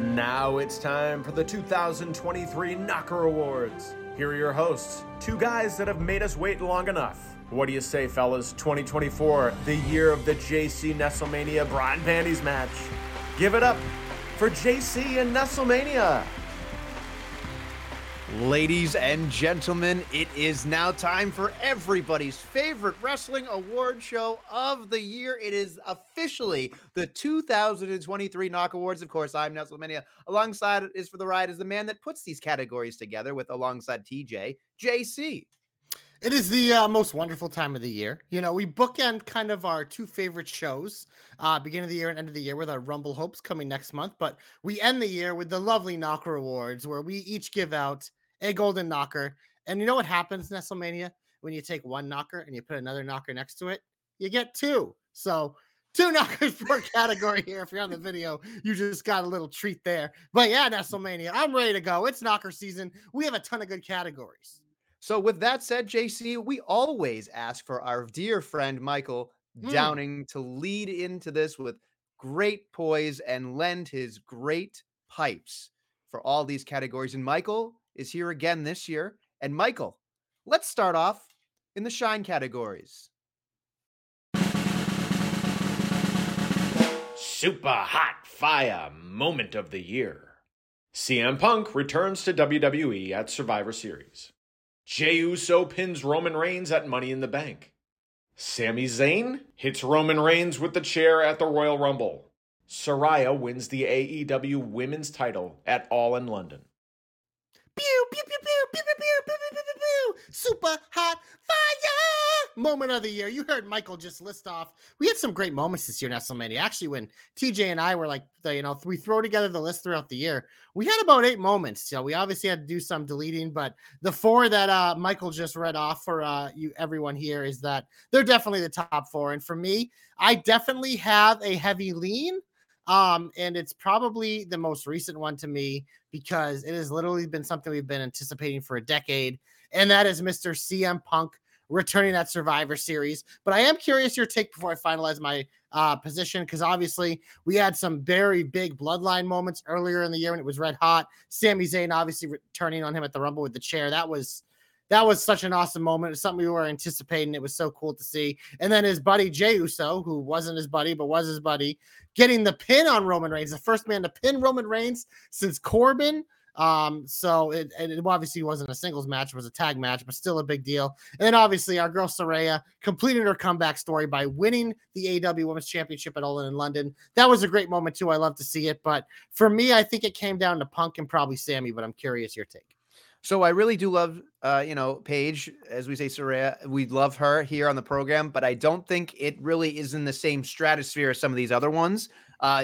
And now it's time for the 2023 Knocker Awards. Here are your hosts, two guys that have made us wait long enough. What do you say, fellas? 2024, the year of the JC Nestlemania bra and panties match. Give it up for JC and Nestlemania. Ladies and gentlemen, it is now time for everybody's favorite wrestling award show of the year. It is officially the 2023 Knock Awards. Of course, I'm Nestlemania. Alongside is for the ride is the man that puts these categories together with, alongside TJ, JC. It is the most wonderful time of the year. You know, we bookend kind of our two favorite shows, beginning of the year and end of the year, with our Rumble hopes coming next month. But we end the year with the lovely Knocker Awards, where we each give out a Golden Knocker. And you know what happens, Nestlemania? When you take one knocker and you put another knocker next to it, you get two. So two knockers per category here. If you're on the video, you just got a little treat there. But yeah, Nestlemania, I'm ready to go. It's knocker season. We have a ton of good categories. So with that said, JC, we always ask for our dear friend Michael Downing to lead into this with great poise and lend his great pipes for all these categories. And Michael is here again this year. And Michael, let's start off in the shine categories. Supah Hot Fire moment of the year. CM Punk returns to WWE at Survivor Series. Jey Uso pins Roman Reigns at Money in the Bank. Sami Zayn hits Roman Reigns with the chair at the Royal Rumble. Saraya wins the AEW women's title at All in London. Pew, pew, pew, pew, pew, pew, pew, pew, pew, pew, pew. Supah Hot Fire moment of the year. You heard Michael just list off. We had some great moments this year, Nestlemania. Actually, when TJ and I were like, we throw together the list throughout the year, we had about 8 moments. So we obviously had to do some deleting, but the 4 that Michael just read off for you, everyone here, is that they're definitely the top 4. And for me, I definitely have a heavy lean. And it's probably the most recent one to me, because it has literally been something we've been anticipating for a decade. And that is Mr. CM Punk returning at Survivor Series. But I am curious your take before I finalize my position, because obviously we had some very big bloodline moments earlier in the year when it was red hot. Sami Zayn obviously returning on him at the Rumble with the chair. That was such an awesome moment. It's something we were anticipating. It was so cool to see. And then his buddy, Jey Uso, who wasn't his buddy, but was his buddy, getting the pin on Roman Reigns, the first man to pin Roman Reigns since Corbin. So it obviously wasn't a singles match. It was a tag match, but still a big deal. And then obviously our girl Saraya completed her comeback story by winning the AEW Women's Championship at All In London. That was a great moment too. I love to see it. But for me, I think it came down to Punk and probably Sammy, but I'm curious your take. So I really do love, Paige, as we say, Saraya, we love her here on the program, but I don't think it really is in the same stratosphere as some of these other ones.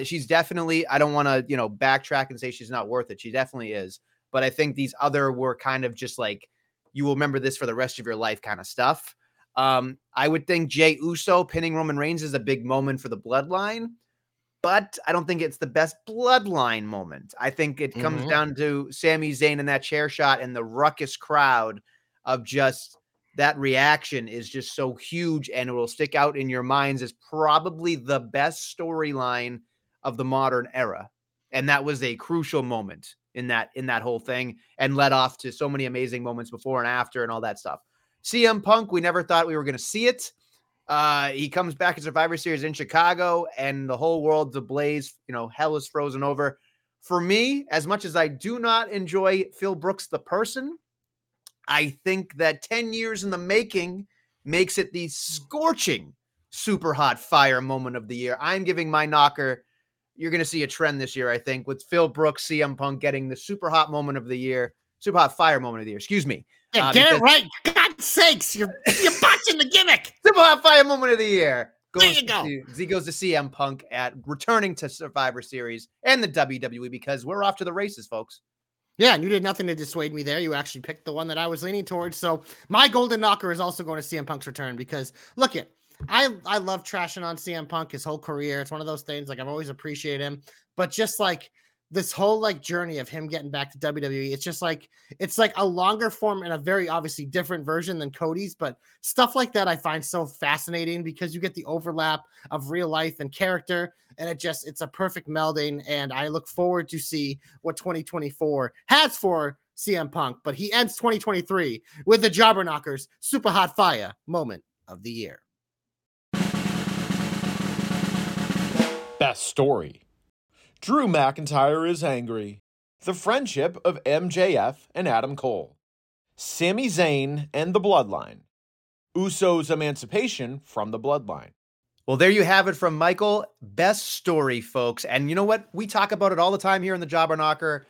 She's definitely, I don't want to, backtrack and say she's not worth it. She definitely is. But I think these other were kind of just like, you will remember this for the rest of your life kind of stuff. I would think Jey Uso pinning Roman Reigns is a big moment for the bloodline, but I don't think it's the best bloodline moment. I think it comes down to Sami Zayn and that chair shot, and the ruckus crowd of just that reaction is just so huge, and it will stick out in your minds as probably the best storyline of the modern era. And that was a crucial moment in that whole thing, and led off to so many amazing moments before and after and all that stuff. CM Punk, we never thought we were going to see it. He comes back at Survivor Series in Chicago, and the whole world's ablaze. Hell is frozen over. For me, as much as I do not enjoy Phil Brooks the person, I think that 10 years in the making makes it the scorching Supah Hot Fire moment of the year. I'm giving my knocker. You're going to see a trend this year, I think, with Phil Brooks, CM Punk getting the Supah Hot moment of the year, Supah Hot Fire moment of the year. Excuse me. Yeah, get it right. God's sakes, you're botching the gimmick. Supah Hot Fire moment of the year. He goes to CM Punk at returning to Survivor Series and the WWE, because we're off to the races, folks. Yeah, and you did nothing to dissuade me there. You actually picked the one that I was leaning towards. So my Golden Knocker is also going to CM Punk's return, because look it. I love trashing on CM Punk his whole career. It's one of those things, like, I've always appreciated him, but just like this whole like journey of him getting back to WWE, it's just like, it's like a longer form and a very obviously different version than Cody's, but stuff like that I find so fascinating because you get the overlap of real life and character, and it just, it's a perfect melding. And I look forward to see what 2024 has for CM Punk, but he ends 2023 with the JobberKnockers SUPAH HAWT FIYAH moment of the year. Best story. Drew McIntyre is angry. The friendship of MJF and Adam Cole. Sami Zayn and the Bloodline. Uso's emancipation from the Bloodline. Well, there you have it from Michael. Best story, folks. And you know what? We talk about it all the time here in the JobberKnocker.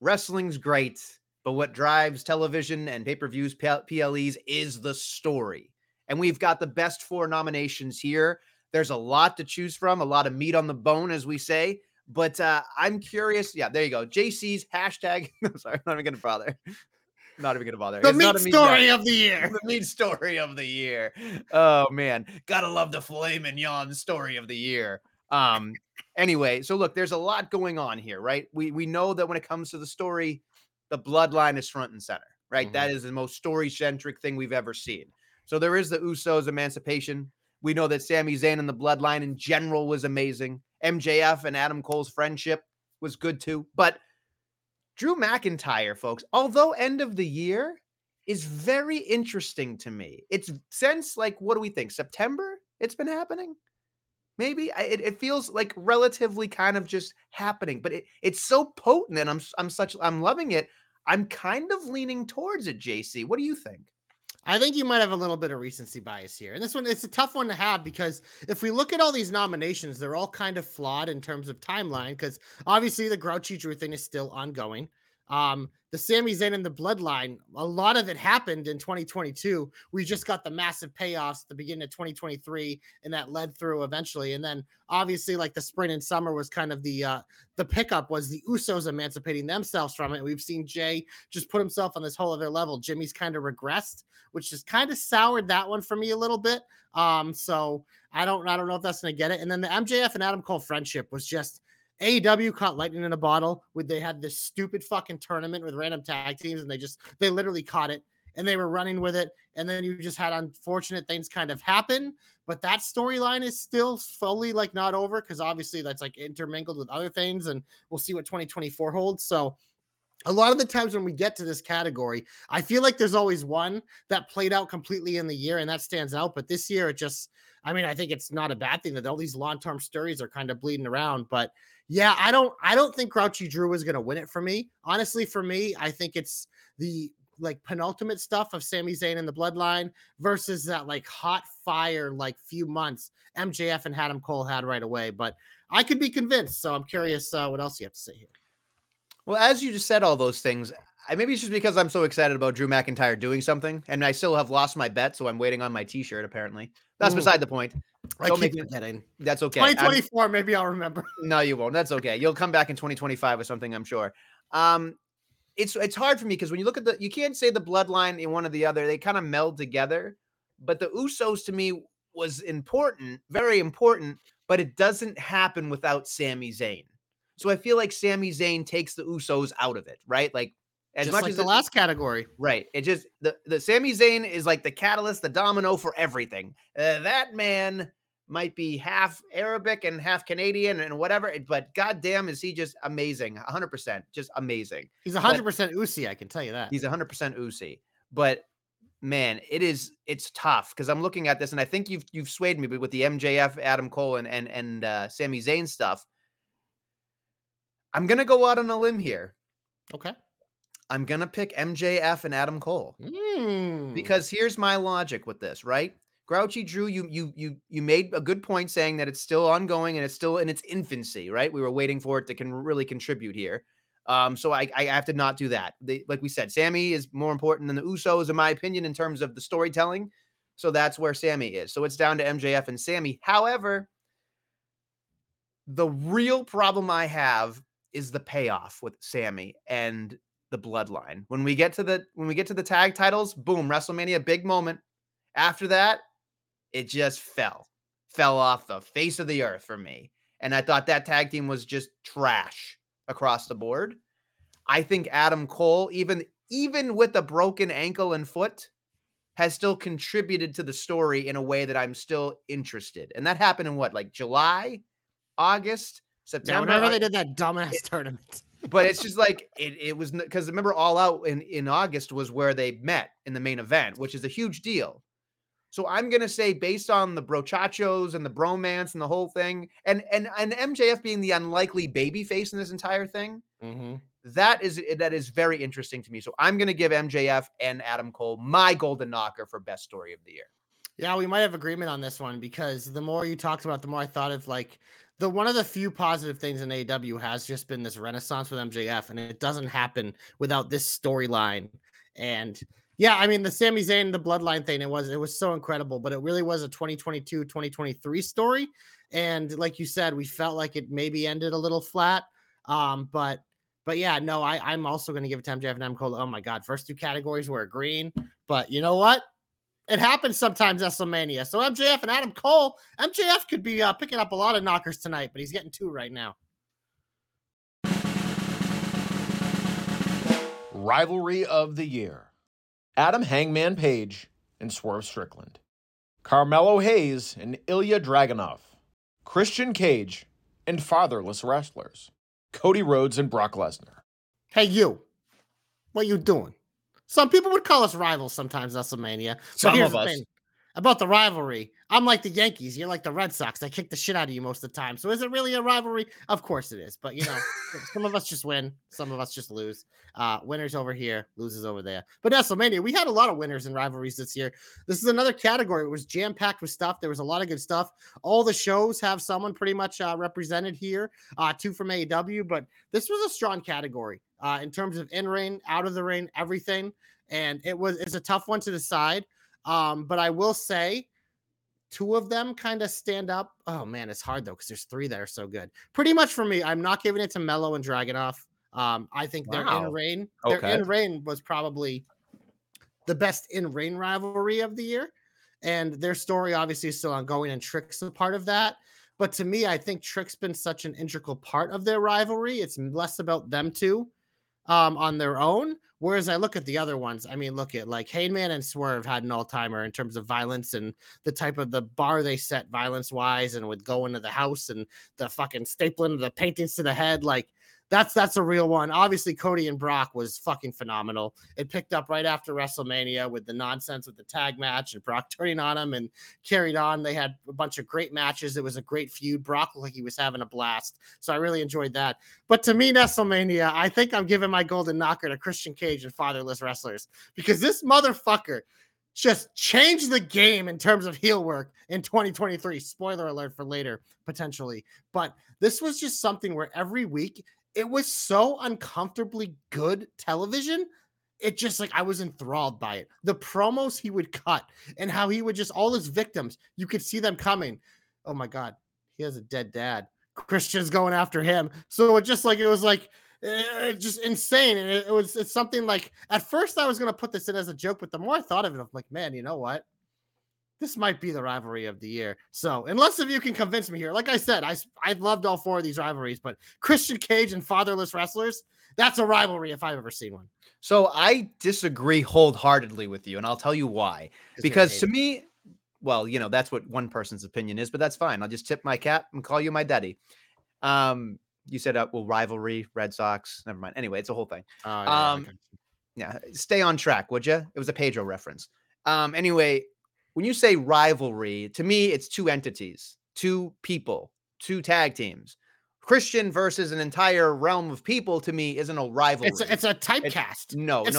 Wrestling's great, but what drives television and pay-per-views, PLEs, is the story. And we've got the best four nominations here. There's a lot to choose from, a lot of meat on the bone, as we say. But I'm curious. Yeah, there you go. JC's hashtag. I'm sorry, I'm not even going to bother. Not even going to bother. The meat story of the year. The meat story of the year. Oh, man. Gotta love the filet mignon story of the year. Anyway, so look, there's a lot going on here, right? We know that when it comes to the story, the Bloodline is front and center, right? Mm-hmm. That is the most story-centric thing we've ever seen. So there is the Usos emancipation. We know that Sami Zayn and the Bloodline in general was amazing. MJF and Adam Cole's friendship was good too. But Drew McIntyre, folks, although end of the year, is very interesting to me. It's since, like, what do we think? September? It's been happening? Maybe it feels like relatively kind of just happening, but it's so potent, and I'm loving it. I'm kind of leaning towards it, JC. What do you think? I think you might have a little bit of recency bias here. And this one, it's a tough one to have because if we look at all these nominations, they're all kind of flawed in terms of timeline because obviously the Grouchy Drew thing is still ongoing. The Sami Zayn and the Bloodline, a lot of it happened in 2022. We just got the massive payoffs at the beginning of 2023, and that led through eventually. And then obviously, like, the spring and summer was kind of the pickup was the Usos emancipating themselves from it. We've seen Jay just put himself on this whole other level. Jimmy's kind of regressed, which has kind of soured that one for me a little bit. So I don't know if that's going to get it. And then the MJF and Adam Cole friendship was just, AEW caught lightning in a bottle when they had this stupid fucking tournament with random tag teams, and they literally caught it and they were running with it. And then you just had unfortunate things kind of happen, but that storyline is still fully like not over. Cause obviously that's like intermingled with other things, and we'll see what 2024 holds. So a lot of the times when we get to this category, I feel like there's always one that played out completely in the year and that stands out. But this year it just, I mean, I think it's not a bad thing that all these long-term stories are kind of bleeding around, but yeah, I don't think Grouchy Drew is going to win it for me. Honestly, for me, I think it's the like penultimate stuff of Sami Zayn and the Bloodline versus that like hot fire, like few months MJF and Adam Cole had right away, but I could be convinced. So I'm curious what else you have to say here. Well, as you just said, all those things, maybe it's just because I'm so excited about Drew McIntyre doing something, and I still have lost my bet. So I'm waiting on my t-shirt. Apparently that's beside the point. Don't make me forgetting. That's okay. 2024, maybe I'll remember. No, you won't. That's okay. You'll come back in 2025 or something, I'm sure. It's hard for me because when you look at you can't say the Bloodline in one or the other. They kind of meld together. But the Usos to me was important, very important, but it doesn't happen without Sami Zayn. So I feel like Sami Zayn takes the Usos out of it, right? Like as just much like as the last category, right? It just the Sami Zayn is like the catalyst, the domino for everything. That man might be half Arabic and half Canadian and whatever, but goddamn, is he just amazing? 100%, just amazing. He's 100% Usi, I can tell you that. He's 100% Usi. But man, it's tough because I'm looking at this and I think you've swayed me with the MJF, Adam Cole, and Sami Zayn stuff. I'm gonna go out on a limb here. Okay. I'm going to pick MJF and Adam Cole because here's my logic with this, right? Grouchy Drew, you made a good point saying that it's still ongoing and it's still in its infancy, right? We were waiting for it to really contribute here. So I have to not do that. Like we said, Sammy is more important than the Usos, in my opinion, in terms of the storytelling. So that's where Sammy is. So it's down to MJF and Sammy. However, the real problem I have is the payoff with Sammy and the Bloodline. When we get to the tag titles, boom, WrestleMania, big moment. After that, it just fell off the face of the earth for me. And I thought that tag team was just trash. across the board. I think Adam Cole, even with a broken ankle and foot, has still contributed to the story in a way that I'm still interested. And that happened in what, like July, August, September? Yeah, remember they did that dumbass tournament. But it's just like, it was, because remember All Out in August was where they met in the main event, which is a huge deal. So I'm going to say, based on the brochachos and the bromance and the whole thing, and MJF being the unlikely babyface in this entire thing, mm-hmm. that is very interesting to me. So I'm going to give MJF and Adam Cole my Golden Knocker for best story of the year. Yeah, we might have agreement on this one, because the more you talked about, the more I thought of, like, one of the few positive things in AEW has just been this renaissance with MJF, and it doesn't happen without this storyline. And yeah, I mean, the Sami Zayn, the bloodline thing, it was so incredible, but it really was a 2022, 2023 story. And like you said, we felt like it maybe ended a little flat. But yeah, no, I'm also going to give it to MJF and Adam Cole. Oh my God. First two categories were agreeing, but you know what? It happens sometimes, Nestlemania. So MJF and Adam Cole, MJF could be picking up a lot of knockers tonight, but he's getting two right now. Rivalry of the year. Adam Hangman Page and Swerve Strickland. Carmelo Hayes and Ilya Dragunov. Christian Cage and fatherless wrestlers. Cody Rhodes and Brock Lesnar. Hey, you. What you doing? Some people would call us rivals sometimes, WrestleMania. Some of us. About the rivalry, I'm like the Yankees. You're like the Red Sox. I kick the shit out of you most of the time. So is it really a rivalry? Of course it is. But, you know, some of us just win. Some of us just lose. Winners over here, losers over there. But WrestleMania, we had a lot of winners and rivalries this year. This is another category. It was jam-packed with stuff. There was a lot of good stuff. All the shows have someone pretty much represented here. Two from AEW. But this was a strong category in terms of in-ring, out-of-the-ring, everything. And it's a tough one to decide. But I will say two of them kind of stand up. Oh man, it's hard though, because there's three that are so good. Pretty much for me, I'm not giving it to Mello and Dragunov. I think They're in rain. Okay. Their in rain was probably the best in rain rivalry of the year. And their story obviously is still ongoing, and Trick's a part of that. But to me, I think Trick's been such an integral part of their rivalry. It's less about them two on their own. Whereas I look at the other ones, I mean, look at like Heyman and Swerve had an all-timer in terms of violence and the type of the bar they set violence-wise, and would go into the house and the fucking stapling of the paintings to the head. Like that's a real one. Obviously, Cody and Brock was fucking phenomenal. It picked up right after WrestleMania with the nonsense with the tag match and Brock turning on him and carried on. They had a bunch of great matches. It was a great feud. Brock looked like he was having a blast. So I really enjoyed that. But to me, WrestleMania, I think I'm giving my Golden Knocker to Christian Cage and fatherless wrestlers, because this motherfucker just changed the game in terms of heel work in 2023. Spoiler alert for later, potentially. But this was just something where every week it was so uncomfortably good television. It just, like, I was enthralled by it. The promos he would cut and how he would just, all his victims, you could see them coming. Oh my God, he has a dead dad. Christian's going after him. So it just, like, it was like, just insane. And it's something like, at first I was going to put this in as a joke, but the more I thought of it, I'm like, man, you know what? This might be the rivalry of the year. So unless if you can convince me here, like I said, I loved all four of these rivalries, but Christian Cage and fatherless wrestlers, that's a rivalry if I've ever seen one. So I disagree wholeheartedly with you, and I'll tell you why. Because to me, well, you know, that's what one person's opinion is, but that's fine. I'll just tip my cap and call you my daddy. You said, well, rivalry, Red Sox, never mind. Anyway, it's a whole thing. Yeah, okay. Yeah, stay on track, would you? It was a Pedro reference. Anyway, when you say rivalry, to me, it's two entities, two people, two tag teams. Christian versus an entire realm of people, to me, isn't a rivalry. It's a typecast. No, I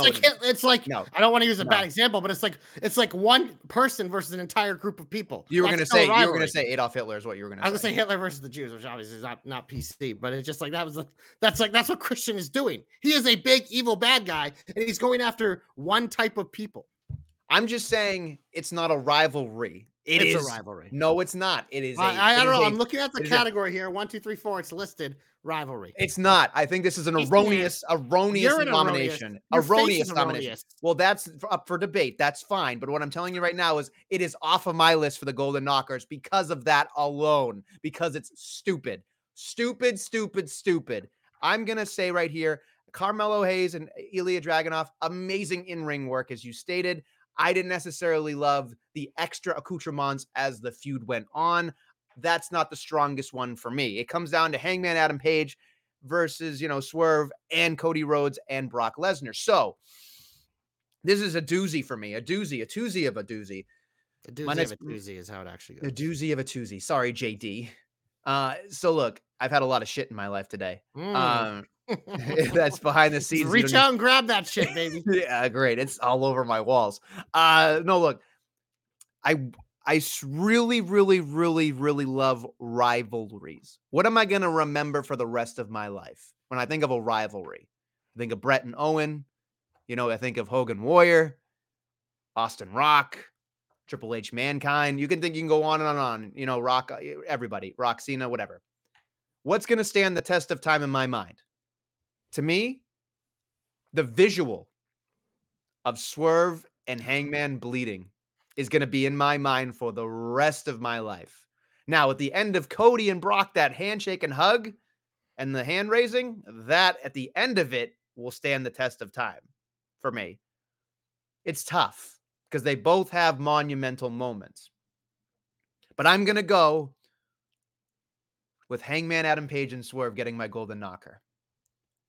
don't want to use a bad example, but it's like one person versus an entire group of people. You were going to say Adolf Hitler is what you were going to say. I was going to say Hitler versus the Jews, which obviously is not PC, but it's just like, that's what Christian is doing. He is a big evil bad guy, and he's going after one type of people. I'm just saying it's not a rivalry. It's a rivalry. No, it's not. It is. I don't know. I'm looking at the category here. 1, 2, 3, 4. It's listed rivalry. It's not. I think this is an erroneous nomination. Erroneous nomination. Well, that's up for debate. That's fine. But what I'm telling you right now is it is off of my list for the Golden Knockers because of that alone. Because it's stupid. I'm going to say right here, Carmelo Hayes and Ilya Dragunov, amazing in-ring work, as you stated. I didn't necessarily love the extra accoutrements as the feud went on. That's not the strongest one for me. It comes down to Hangman Adam Page versus, Swerve and Cody Rhodes and Brock Lesnar. So this is a doozy for me, a doozy of a doozy. A doozy of a doozy is how it actually goes. A doozy of a doozy. Sorry, JD. So look, I've had a lot of shit in my life today. That's behind the scenes. Reach out and grab that shit, baby. Yeah, great. It's all over my walls. No, look, I really, really, really, really love rivalries. What am I going to remember for the rest of my life? When I think of a rivalry, I think of Bret and Owen. I think of Hogan Warrior, Austin Rock, Triple H Mankind. You can go on and on, Rock, everybody, Rock Cena, whatever. What's going to stand the test of time in my mind? To me, the visual of Swerve and Hangman bleeding is going to be in my mind for the rest of my life. Now, at the end of Cody and Brock, that handshake and hug and the hand raising, that at the end of it will stand the test of time for me. It's tough because they both have monumental moments. But I'm going to go with Hangman Adam Page and Swerve getting my Golden Knocker,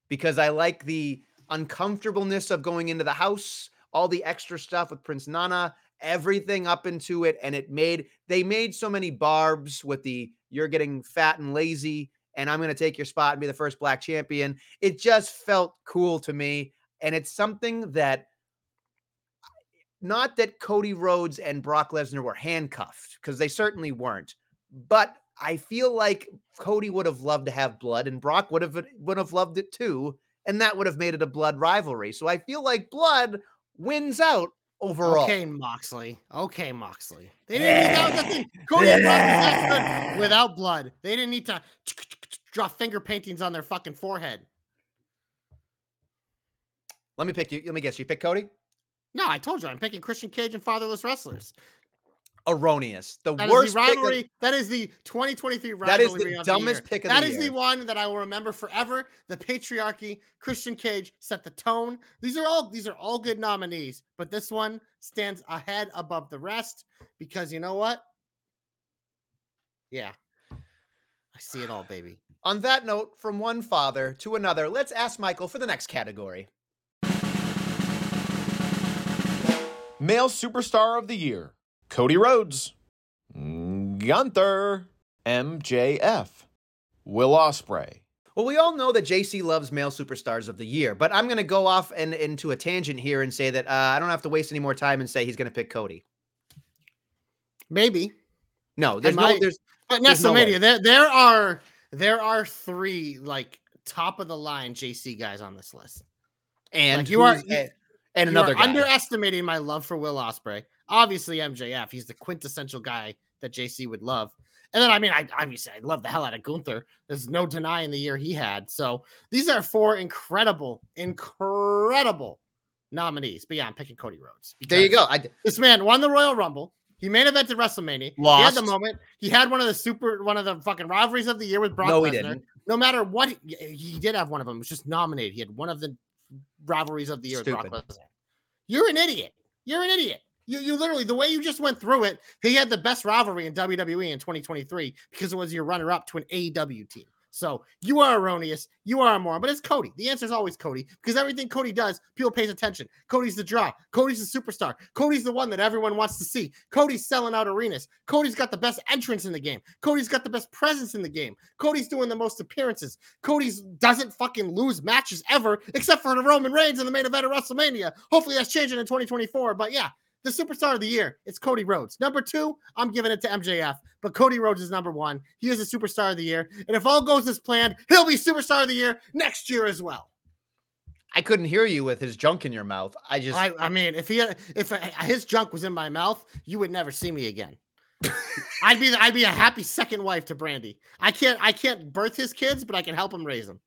because I like the uncomfortableness of going into the house, all the extra stuff with Prince Nana, everything up into it. And they made so many barbs with the, you're getting fat and lazy and I'm going to take your spot and be the first black champion. It just felt cool to me. And it's something that, not that Cody Rhodes and Brock Lesnar were handcuffed, because they certainly weren't, but I feel like Cody would have loved to have blood and Brock would have loved it too. And that would have made it a blood rivalry. So I feel like blood wins out overall. Okay, Moxley. They didn't need that. Was the thing. Cody and Brock was that good without blood. They didn't need to draw finger paintings on their fucking forehead. Let me pick you. Let me guess. You pick Cody? No, I told you. I'm picking Christian Cage and fatherless wrestlers. Erroneous. That is the 2023 rivalry. That is the dumbest pick of the year. That is the one that I will remember forever. The patriarchy. Christian Cage set the tone. These are all good nominees, but this one stands a head above the rest because you know what? Yeah, I see it all, baby. On that note, from one father to another, let's ask Michael for the next category. Male Superstar of the Year. Cody Rhodes, Gunther, MJF, Will Ospreay. Well, we all know that JC loves male superstars of the year, but I'm going to go off and into a tangent here and say that I don't have to waste any more time and say he's going to pick Cody. Maybe. No, there's no. But Nestlemania, there are three like top of the line JC guys on this list, and like you are. And another guy. Underestimating my love for Will Ospreay. Obviously, MJF. He's the quintessential guy that JC would love. And then, I love the hell out of Gunther. There's no denying the year he had. So these are four incredible nominees. But yeah, I'm picking Cody Rhodes. There you go. This man won the Royal Rumble. He made event at WrestleMania. Lost. He had the moment. He had one of the fucking rivalries of the year with Brock Lesnar. No, he didn't. No matter what, he did have one of them. It was just nominated. He had one of the rivalries of the year. You're an idiot. You literally, the way you just went through it, he had the best rivalry in WWE in 2023 because it was your runner-up to an AEW team. So you are erroneous. You are a moron, but it's Cody. The answer is always Cody because everything Cody does, people pays attention. Cody's the draw. Cody's the superstar. Cody's the one that everyone wants to see. Cody's selling out arenas. Cody's got the best entrance in the game. Cody's got the best presence in the game. Cody's doing the most appearances. Cody's doesn't fucking lose matches ever, except for the Roman Reigns in the main event of WrestleMania. Hopefully that's changing in 2024, but yeah. The superstar of the year, it's Cody Rhodes. Number two, I'm giving it to MJF, but Cody Rhodes is number one. He is the superstar of the year. And if all goes as planned, he'll be superstar of the year next year as well. I couldn't hear you with his junk in your mouth. If his junk was in my mouth, you would never see me again. I'd be a happy second wife to Brandy. I can't birth his kids, but I can help him raise them.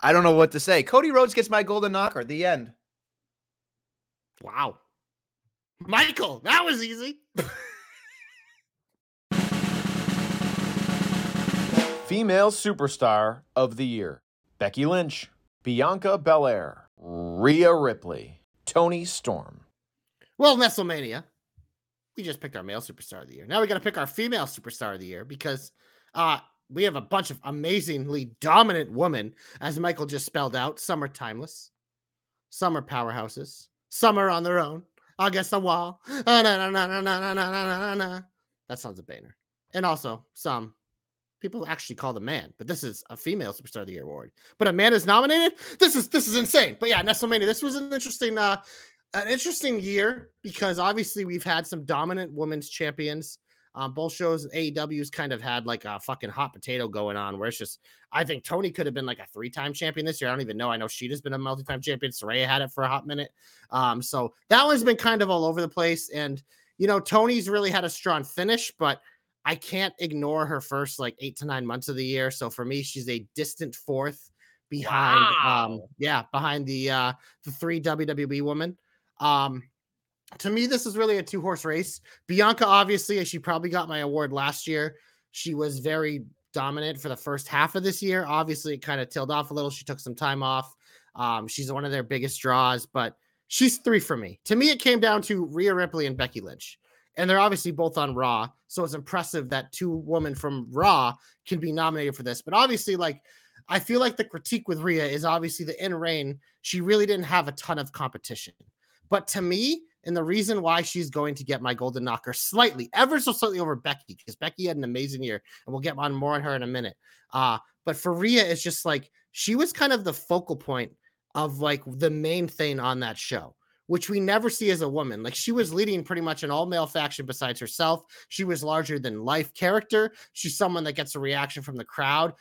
I don't know what to say. Cody Rhodes gets my Golden Knocker. The end. Wow. Michael, that was easy. Female Superstar of the Year: Becky Lynch, Bianca Belair, Rhea Ripley, Toni Storm. Well, Nestlemania, we just picked our male Superstar of the Year. Now we got to pick our female Superstar of the Year because we have a bunch of amazingly dominant women, as Michael just spelled out. Some are timeless. Some are powerhouses. Some are on their own. Against the wall. That sounds a banger. And also, some people actually call them man, but this is a female Superstar of the Year award. But a man is nominated? This is insane. But yeah, Nestlemania, this was an interesting year because obviously we've had some dominant women's champions. Both shows, AEW's kind of had like a fucking hot potato going on where it's just, I think Toni could have been like a 3-time champion this year. I don't even know. I know Sheeta's been a multi-time champion. Saraya had it for a hot minute. So that one's been kind of all over the place. And, you know, Toni's really had a strong finish, but I can't ignore her first like 8 to 9 months of the year. So for me, she's a distant fourth behind, behind the 3 WWE women. To me, this is really a 2-horse race. Bianca, obviously, she probably got my award last year. She was very dominant for the first half of this year. Obviously, it kind of tailed off a little. She took some time off. She's one of their biggest draws, but she's 3 for me. To me, it came down to Rhea Ripley and Becky Lynch, and they're obviously both on Raw, so it's impressive that 2 women from Raw can be nominated for this. But obviously, like, I feel like the critique with Rhea is obviously the in-ring. She really didn't have a ton of competition. But to me, and the reason why she's going to get my Golden Knocker slightly, ever so slightly over Becky, because Becky had an amazing year, and we'll get on more on her in a minute. But for Rhea, it's just like, she was kind of the focal point of like the main thing on that show, which we never see as a woman. Like, she was leading pretty much an all-male faction besides herself. She was larger than life character. She's someone that gets a reaction from the crowd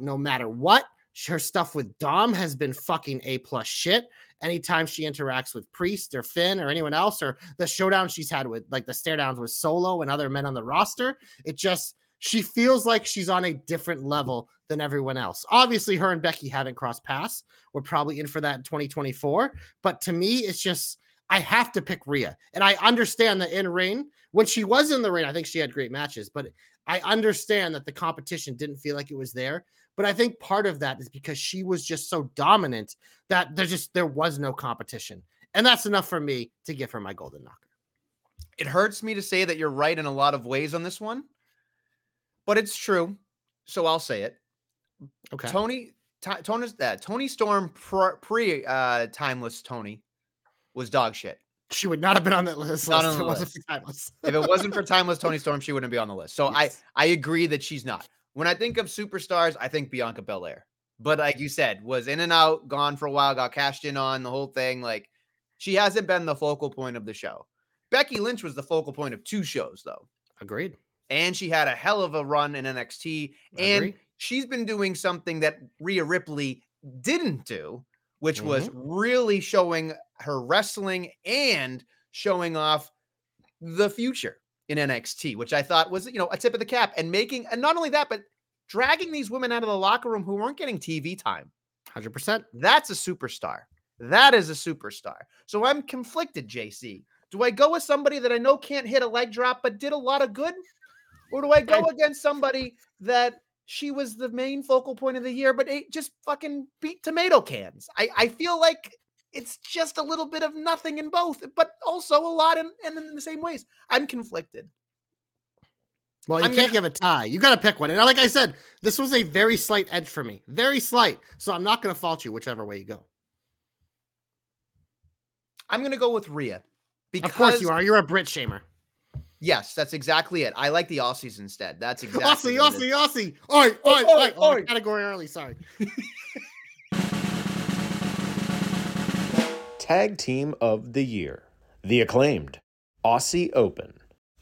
no matter what. Her stuff with Dom has been fucking A+ shit. Anytime she interacts with Priest or Finn or anyone else, or the showdown she's had with like the stare downs with Solo and other men on the roster, it just, she feels like she's on a different level than everyone else. Obviously, her and Becky haven't crossed paths. We're probably in for that in 2024. But to me, it's just, I have to pick Rhea. And I understand that in ring, when she was in the ring, I think she had great matches, but I understand that the competition didn't feel like it was there. But I think part of that is because she was just so dominant that there was no competition. And that's enough for me to give her my Golden Knocker. It hurts me to say that you're right in a lot of ways on this one, but it's true. So I'll say it. Okay. Toni Storm pre-timeless Toni was dog shit. She would not have been on that list. Not on the list. Wasn't for timeless. If it wasn't for timeless Toni Storm, she wouldn't be on the list. So yes. I agree that she's not. When I think of superstars, I think Bianca Belair. But like you said, was in and out, gone for a while, got cashed in on, the whole thing. Like, she hasn't been the focal point of the show. Becky Lynch was the focal point of 2 shows, though. Agreed. And she had a hell of a run in NXT. And she's been doing something that Rhea Ripley didn't do, which was really showing her wrestling and showing off the future in NXT, which I thought was, a tip of the cap, and not only that, but dragging these women out of the locker room who weren't getting TV time. 100%. That's a superstar. That is a superstar. So I'm conflicted, JC. Do I go with somebody that I know can't hit a leg drop, but did a lot of good? Or do I go against somebody that she was the main focal point of the year, but it just fucking beat tomato cans? I feel like it's just a little bit of nothing in both, but also a lot in the same ways. I'm conflicted. Well, you can't give a tie. You got to pick one. And like I said, this was a very slight edge for me. Very slight. So I'm not going to fault you whichever way you go. I'm going to go with Rhea. Because, of course you are. You're a Brit shamer. Yes, that's exactly it. I like the Aussies instead. That's exactly it. Aussie. Oi. Oh, category early. Sorry. Tag Team of the Year: The Acclaimed, Aussie Open,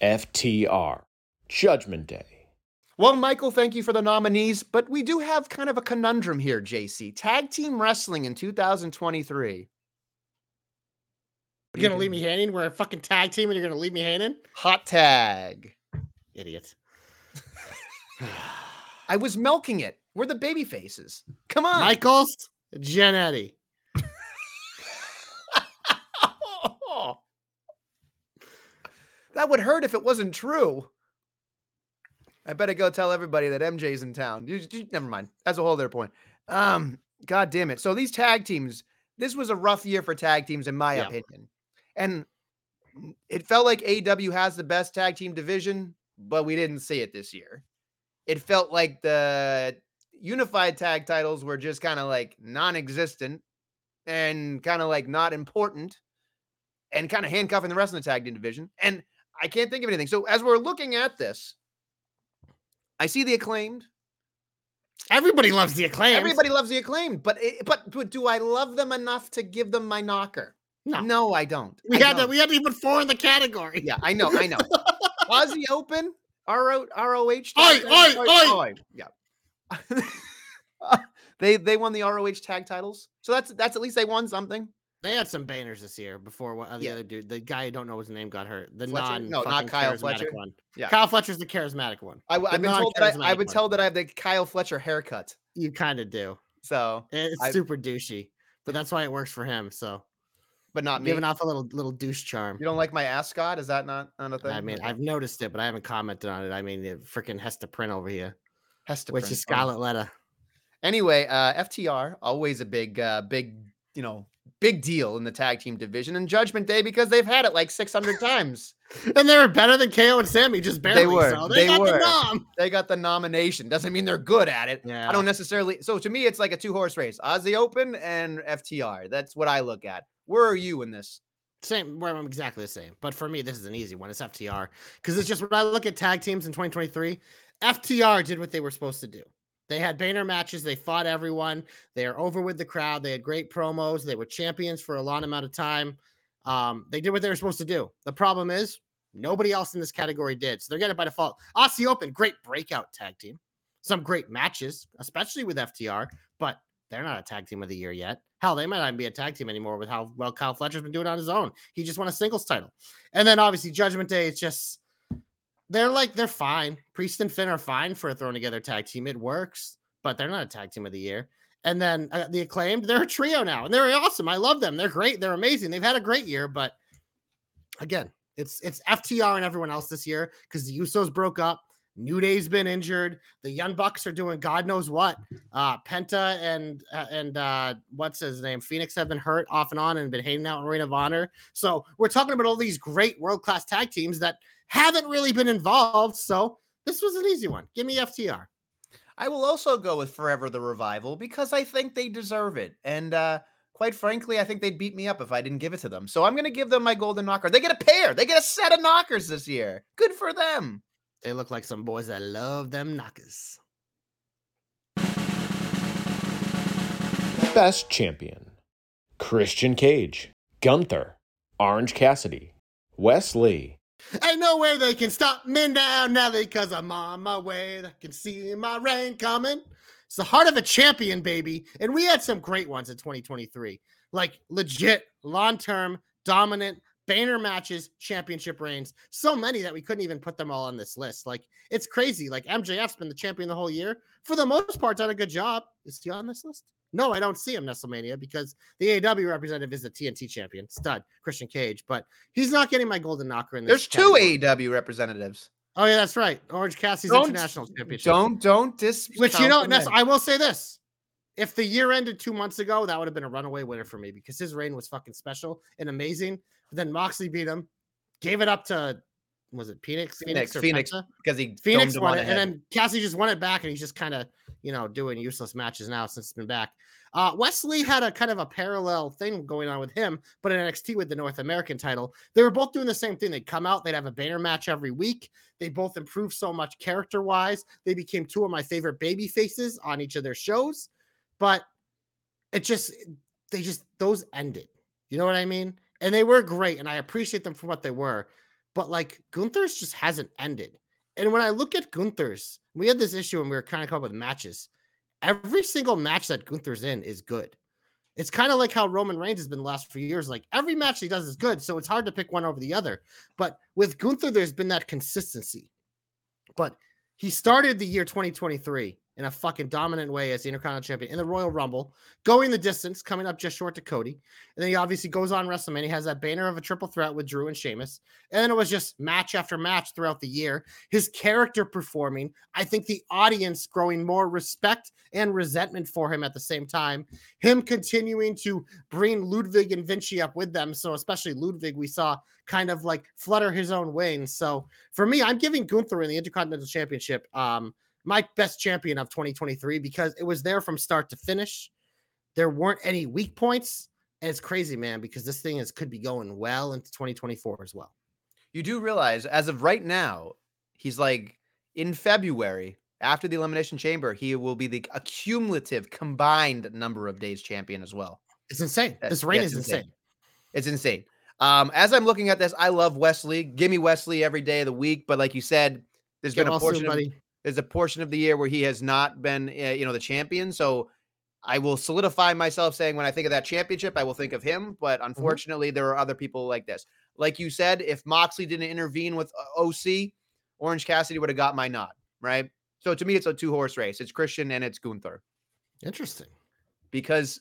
FTR, Judgment Day. Well, Michael, thank you for the nominees, but we do have kind of a conundrum here, JC. Tag Team Wrestling in 2023. You're going to leave me hanging? We're a fucking tag team and you're going to leave me hanging? Hot tag. Idiot. I was milking it. We're the baby faces. Come on. Michaels, Jannetty. That would hurt if it wasn't true. I better go tell everybody that MJ's in town. Never mind. That's a whole other point. God damn it. So these tag teams, this was a rough year for tag teams, in my opinion. And it felt like AEW has the best tag team division, but we didn't see it this year. It felt like the unified tag titles were just kind of like non-existent and kind of like not important and kind of handcuffing the rest of the tag team division. And I can't think of anything. So as we're looking at this, I see the Acclaimed. Everybody loves the Acclaimed. Everybody loves the Acclaimed, but do I love them enough to give them my knocker? No, I don't. We had to even four in the category. Yeah, I know. Aussie Open, ROH. Oi. Yeah. They won the ROH tag titles, so that's at least they won something. They had some bangers this year before the other dude, the guy I don't know his name, got hurt. The not Kyle Fletcher one. Yeah, Kyle Fletcher's the charismatic one. I've been told that I have the Kyle Fletcher haircut. You kind of do. So it's super douchey, but that's why it works for him. So, but not me. Giving off a little douche charm. You don't like my ascot? Is that not a thing? I mean, I've noticed it, but I haven't commented on it. I mean, the freaking Hester Prynne over here, which is Scarlett Letta. Anyway, FTR always a big deal in the tag team division, and Judgment Day, because they've had it like 600 times. And they were better than KO and Sammy, just barely. They got the nomination. Doesn't mean they're good at it. Yeah. I don't necessarily. So to me, it's like a 2-horse race, Aussie Open and FTR. That's what I look at. Where are you in this? Same, where I'm exactly the same. But for me, this is an easy one. It's FTR. Because it's just when I look at tag teams in 2023, FTR did what they were supposed to do. They had banner matches. They fought everyone. They are over with the crowd. They had great promos. They were champions for a long amount of time. They did what they were supposed to do. The problem is nobody else in this category did. So they're getting it by default. Aussie Open, great breakout tag team. Some great matches, especially with FTR, but they're not a tag team of the year yet. Hell, they might not be a tag team anymore with how well Kyle Fletcher's been doing on his own. He just won a singles title. And then obviously Judgment Day, it's just... They're fine. Priest and Finn are fine for a thrown together tag team. It works, but they're not a tag team of the year. And then the Acclaimed, they're a trio now, and they're awesome. I love them. They're great. They're amazing. They've had a great year, but again, it's FTR and everyone else this year because the Usos broke up. New Day's been injured. The Young Bucks are doing God knows what. Penta and what's his name? Phoenix have been hurt off and on and been hanging out in Ring of Honor. So we're talking about all these great world-class tag teams that haven't really been involved, so this was an easy one. Give me FTR. I will also go with Forever the Revival because I think they deserve it. And quite frankly, I think they'd beat me up if I didn't give it to them. So I'm going to give them my golden knocker. They get a pair. They get a set of knockers this year. Good for them. They look like some boys that love them knockers. Best champion. Christian Cage, Gunther, Orange Cassidy, Wes Lee. Ain't no way they can stop me now, because I'm on my way. I can see my reign coming. It's the heart of a champion, baby. And we had some great ones in 2023. Like legit, long-term, dominant, banner matches, championship reigns. So many that we couldn't even put them all on this list. Like, it's crazy. Like, MJF's been the champion the whole year. For the most part, done a good job. Is he on this list? No, I don't see him, Nestlemania, because the AEW representative is the TNT champion, stud, Christian Cage, but he's not getting my golden knocker in this category. There's two AEW representatives. Oh, yeah, that's right. Orange Cassidy's international championship. Don't dismiss. Which, you know, I will say this. If the year ended 2 months ago, that would have been a runaway winner for me because his reign was fucking special and amazing. But then Moxley beat him, gave it up to, was it Phoenix? Phoenix because Phoenix won it, and then Cassidy just won it back, and he's just kind of, you know, doing useless matches now since it's been back. Wes Lee had a kind of a parallel thing going on with him, but in NXT with the North American title, they were both doing the same thing. They'd come out, they'd have a banner match every week. They both improved so much character wise. They became two of my favorite baby faces on each of their shows, but those ended. You know what I mean? And they were great, and I appreciate them for what they were. But like Gunther's just hasn't ended. And when I look at Gunther's, we had this issue when we were kind of coming up with matches. Every single match that Gunther's in is good. It's kind of like how Roman Reigns has been the last few years. Like every match he does is good. So it's hard to pick one over the other. But with Gunther, there's been that consistency. But he started the year 2023 in a fucking dominant way as the Intercontinental Champion in the Royal Rumble, going the distance, coming up just short to Cody. And then he obviously goes on WrestleMania. He has that banner of a triple threat with Drew and Sheamus. And then it was just match after match throughout the year. His character performing, I think the audience growing more respect and resentment for him at the same time. Him continuing to bring Ludwig and Vinci up with them. So especially Ludwig, we saw kind of like flutter his own wings. So for me, I'm giving Gunther in the Intercontinental Championship, my best champion of 2023, because it was there from start to finish. There weren't any weak points. And it's crazy, man, because this thing could be going well into 2024 as well. You do realize as of right now, he's like in February after the Elimination Chamber, he will be the cumulative combined number of days champion as well. It's insane. This reign is insane. It's insane. As I'm looking at this, I love Wesley. Give me Wesley every day of the week. But like you said, there's been a portion of the year where he has not been, the champion. So I will solidify myself saying when I think of that championship, I will think of him. But unfortunately, there are other people like this. Like you said, if Moxley didn't intervene with OC, Orange Cassidy would have got my nod, right? So to me, it's a two-horse race. It's Christian and it's Gunther. Interesting. Because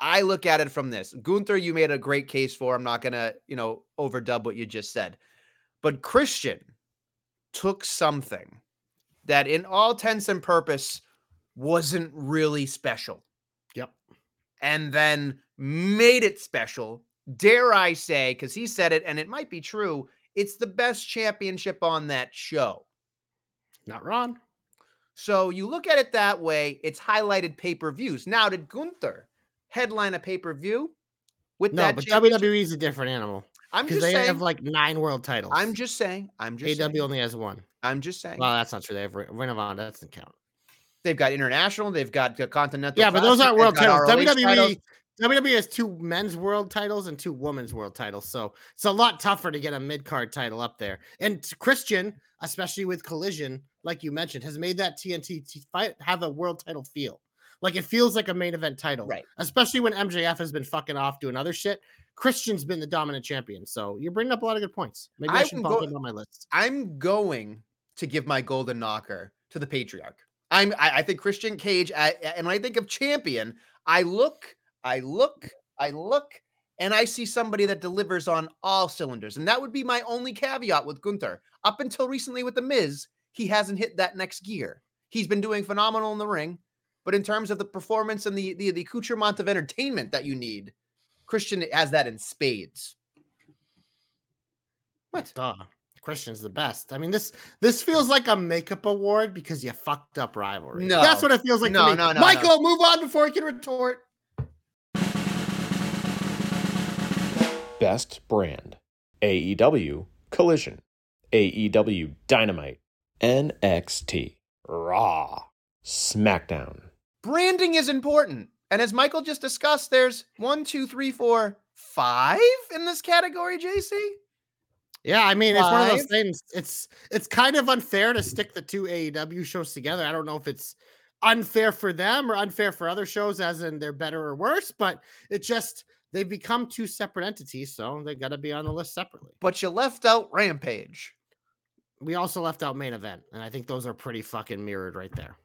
I look at it from this. Gunther, you made a great case for. I'm not going to, overdub what you just said. But Christian took something that in all intents and purpose wasn't really special. Yep. And then made it special, dare I say, because he said it, and it might be true, it's the best championship on that show. Not wrong. So you look at it that way, it's highlighted pay-per-views. Now, did Gunther headline a pay-per-view with that championship? No, but WWE is a different animal. Because they have like 9 world titles. I'm just saying. AW only has 1. I'm just saying. Well, that's not true. They have Ring of Honor. That doesn't count. They've got International. They've got Continental. Yeah, but those aren't world titles. WWE has 2 men's world titles and 2 women's world titles. So it's a lot tougher to get a mid-card title up there. And Christian, especially with Collision, like you mentioned, has made that TNT fight have a world title feel. Like it feels like a main event title. Right. Especially when MJF has been fucking off doing other shit. Christian's been the dominant champion. So you're bringing up a lot of good points. Maybe I should pop him on my list. I'm going to give my golden knocker to the Patriarch. I think Christian Cage, and when I think of champion, I look, and I see somebody that delivers on all cylinders. And that would be my only caveat with Gunther. Up until recently with The Miz, he hasn't hit that next gear. He's been doing phenomenal in the ring, but in terms of the performance and the accoutrement of entertainment that you need, Christian has that in spades. What? Duh. Christian's the best. I mean, this feels like a makeup award because you fucked up rivalry. No. That's what it feels like. No. Michael, move on before I can retort. Best brand. AEW Collision. AEW Dynamite. NXT. Raw. SmackDown. Branding is important. And as Michael just discussed, there's 5 in this category, JC. Yeah, I mean, it's one of those things. It's kind of unfair to stick the 2 AEW shows together. I don't know if it's unfair for them or unfair for other shows, as in they're better or worse, but it just, they've become 2 separate entities, so they got to be on the list separately. But you left out Rampage. We also left out Main Event, and I think those are pretty fucking mirrored right there.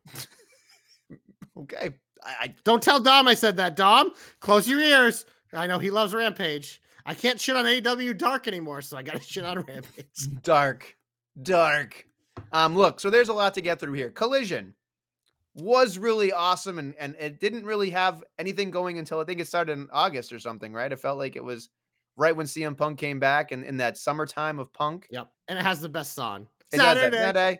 Okay. I don't tell Dom I said that. Dom, close your ears. I know he loves Rampage. I can't shit on AEW Dark anymore, so I got to shit on Rampage. Dark. Look, so there's a lot to get through here. Collision was really awesome, and it didn't really have anything going until I think it started in August or something, right? It felt like it was right when CM Punk came back and in that summertime of Punk. Yep, and it has the best song. Saturday.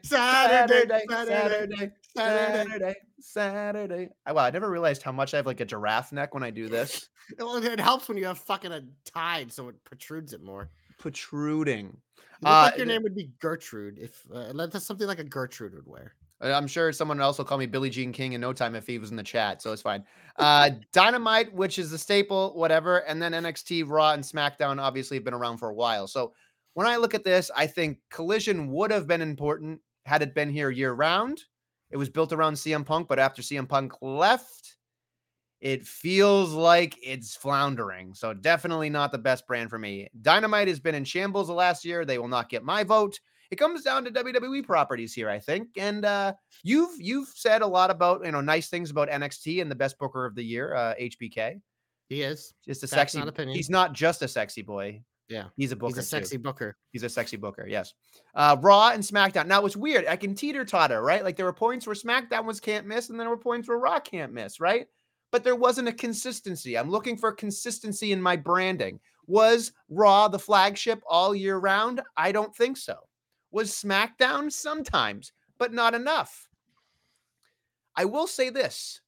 Wow, I never realized how much I have like a giraffe neck when I do this. It helps when you have fucking a tide, so it protrudes it more. Protruding. Like your name would be Gertrude. If that's something like a Gertrude would wear. I'm sure someone else will call me Billie Jean King in no time if he was in the chat, so it's fine. Dynamite, which is the staple, whatever, and then NXT, Raw, and SmackDown obviously have been around for a while. So when I look at this, I think Collision would have been important had it been here year-round. It was built around CM Punk, but after CM Punk left, it feels like it's floundering. So definitely not the best brand for me. Dynamite has been in shambles the last year. They will not get my vote. It comes down to WWE properties here, I think. And you've said a lot about, you know, nice things about NXT and the best booker of the year, HBK. He is just a sexy. He's not just a sexy boy. Yeah, he's a booker. He's a sexy booker. He's a sexy booker. Yes. Raw and SmackDown. Now it's weird. I can teeter totter, right? Like there were points where SmackDown was can't miss, and there were points where Raw can't miss, right? But there wasn't a consistency. I'm looking for consistency in my branding. Was Raw the flagship all year round? I don't think so. Was SmackDown? Sometimes, but not enough. I will say this.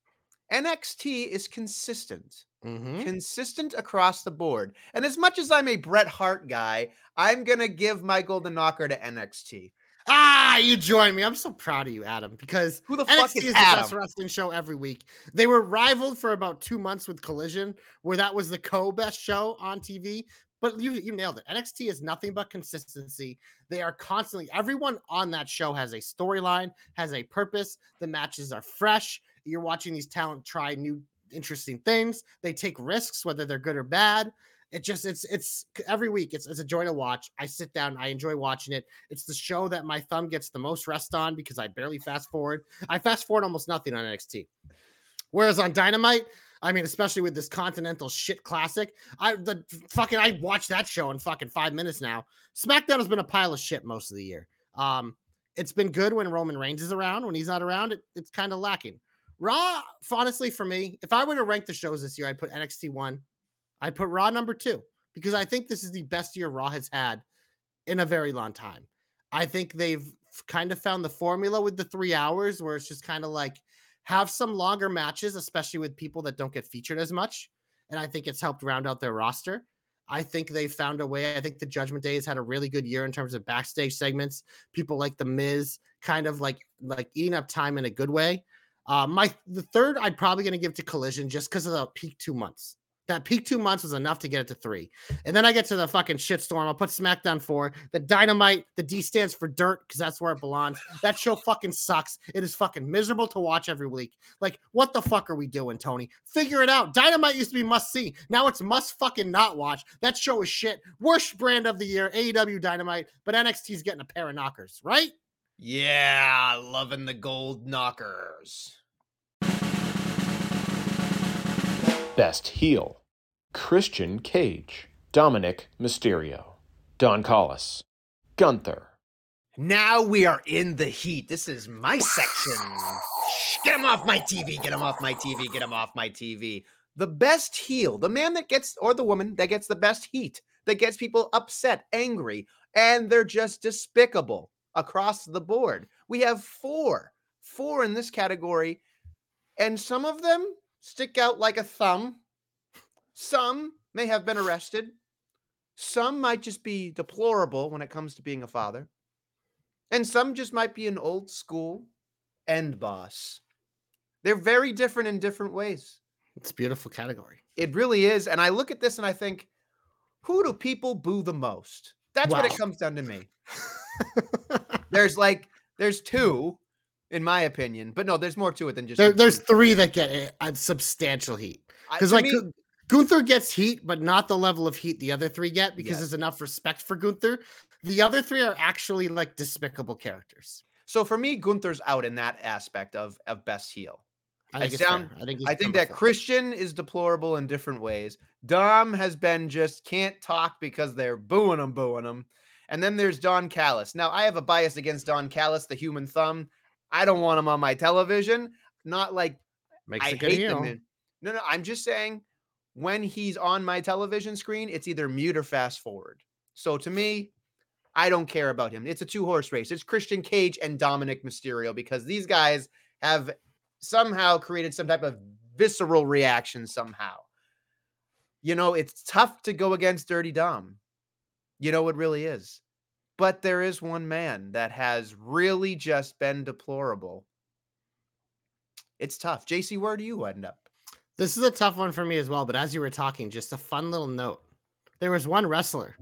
NXT is consistent. Mm-hmm. Consistent across the board. And as much as I'm a Bret Hart guy, I'm going to give my Golden Knocker to NXT. Ah, you join me. I'm so proud of you, Adam, because who the NXT fuck is Adam? The best wrestling show every week. They were rivaled for about 2 months with Collision, where that was the co-best show on TV. But you nailed it. NXT is nothing but consistency. They are constantly, everyone on that show has a storyline, has a purpose. The matches are fresh. You're watching these talent try new interesting things. They take risks, whether they're good or bad. It just, it's every week. It's a joy to watch. I sit down. I enjoy watching it. It's the show that my thumb gets the most rest on because I barely fast forward. I fast forward almost nothing on NXT. Whereas on Dynamite, I mean, especially with this Continental shit classic, I watch that show in fucking 5 minutes now. SmackDown has been a pile of shit most of the year. It's been good when Roman Reigns is around. When he's not around, it's kind of lacking. Raw, honestly, for me, if I were to rank the shows this year, I'd put NXT 1. I'd put Raw number 2 because I think this is the best year Raw has had in a very long time. I think they've kind of found the formula with the 3 hours where it's just kind of like have some longer matches, especially with people that don't get featured as much. And I think it's helped round out their roster. I think they found a way. I think the Judgment Day has had a really good year in terms of backstage segments. People like The Miz kind of like eating up time in a good way. The third I'd probably going to give to Collision just because of the peak 2 months. That peak 2 months was enough to get it to 3. And then I get to the fucking shitstorm. I'll put SmackDown 4. The Dynamite, the D stands for dirt because that's where it belongs. That show fucking sucks. It is fucking miserable to watch every week. Like, what the fuck are we doing, Tony? Figure it out. Dynamite used to be must see. Now it's must fucking not watch. That show is shit. Worst brand of the year, AEW Dynamite. But NXT's getting a pair of knockers, right? Yeah, loving the Gold Knockers. Best heel: Christian Cage, Dominic Mysterio, Don Callis, Gunther. Now we are in the heat. This is my section. Get him off my TV. Get him off my TV. Get him off my TV. The best heel, the man that gets, or the woman that gets the best heat, that gets people upset, angry, and they're just despicable. Across the board, we have four in this category, and some of them stick out like a thumb. Some may have been arrested. Some might just be deplorable when it comes to being a father, and some just might be an old school end boss. They're very different in different ways. It's a beautiful category. It really is. And I look at this and I think, who do people boo the most? That's what it comes down to me. There's two, in my opinion, but no, there's more to it than just there's three that get a substantial heat because Gunther gets heat, but not the level of heat the other three get because there's enough respect for Gunther. The other three are actually like despicable characters. So for me, Gunther's out in that aspect of best heel. I think that Christian is deplorable in different ways. Dom has been just can't talk because they're booing him. And then there's Don Callis. Now, I have a bias against Don Callis, the human thumb. I don't want him on my television. Not like I hate him. No, I'm just saying when he's on my television screen, it's either mute or fast forward. So to me, I don't care about him. It's a 2-horse race. It's Christian Cage and Dominic Mysterio because these guys have somehow created some type of visceral reaction somehow. You know, it's tough to go against Dirty Dom. You know, it really is. But there is one man that has really just been deplorable. It's tough. JC, where do you end up? This is a tough one for me as well. But as you were talking, just a fun little note. There was one wrestler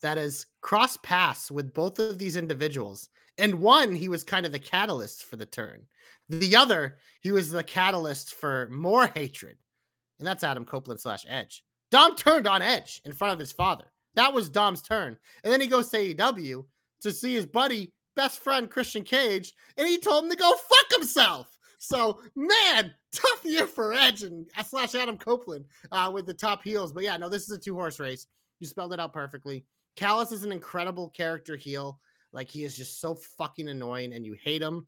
that has crossed paths with both of these individuals. And one, he was kind of the catalyst for the turn. The other, he was the catalyst for more hatred. And that's Adam Copeland /Edge. Dom turned on Edge in front of his father. That was Dom's turn. And then he goes to AEW to see his buddy, best friend, Christian Cage, and he told him to go fuck himself. So, man, tough year for Edge and / Adam Copeland with the top heels. But, yeah, no, this is a two-horse race. You spelled it out perfectly. Callis is an incredible character heel. Like, he is just so fucking annoying, and you hate him.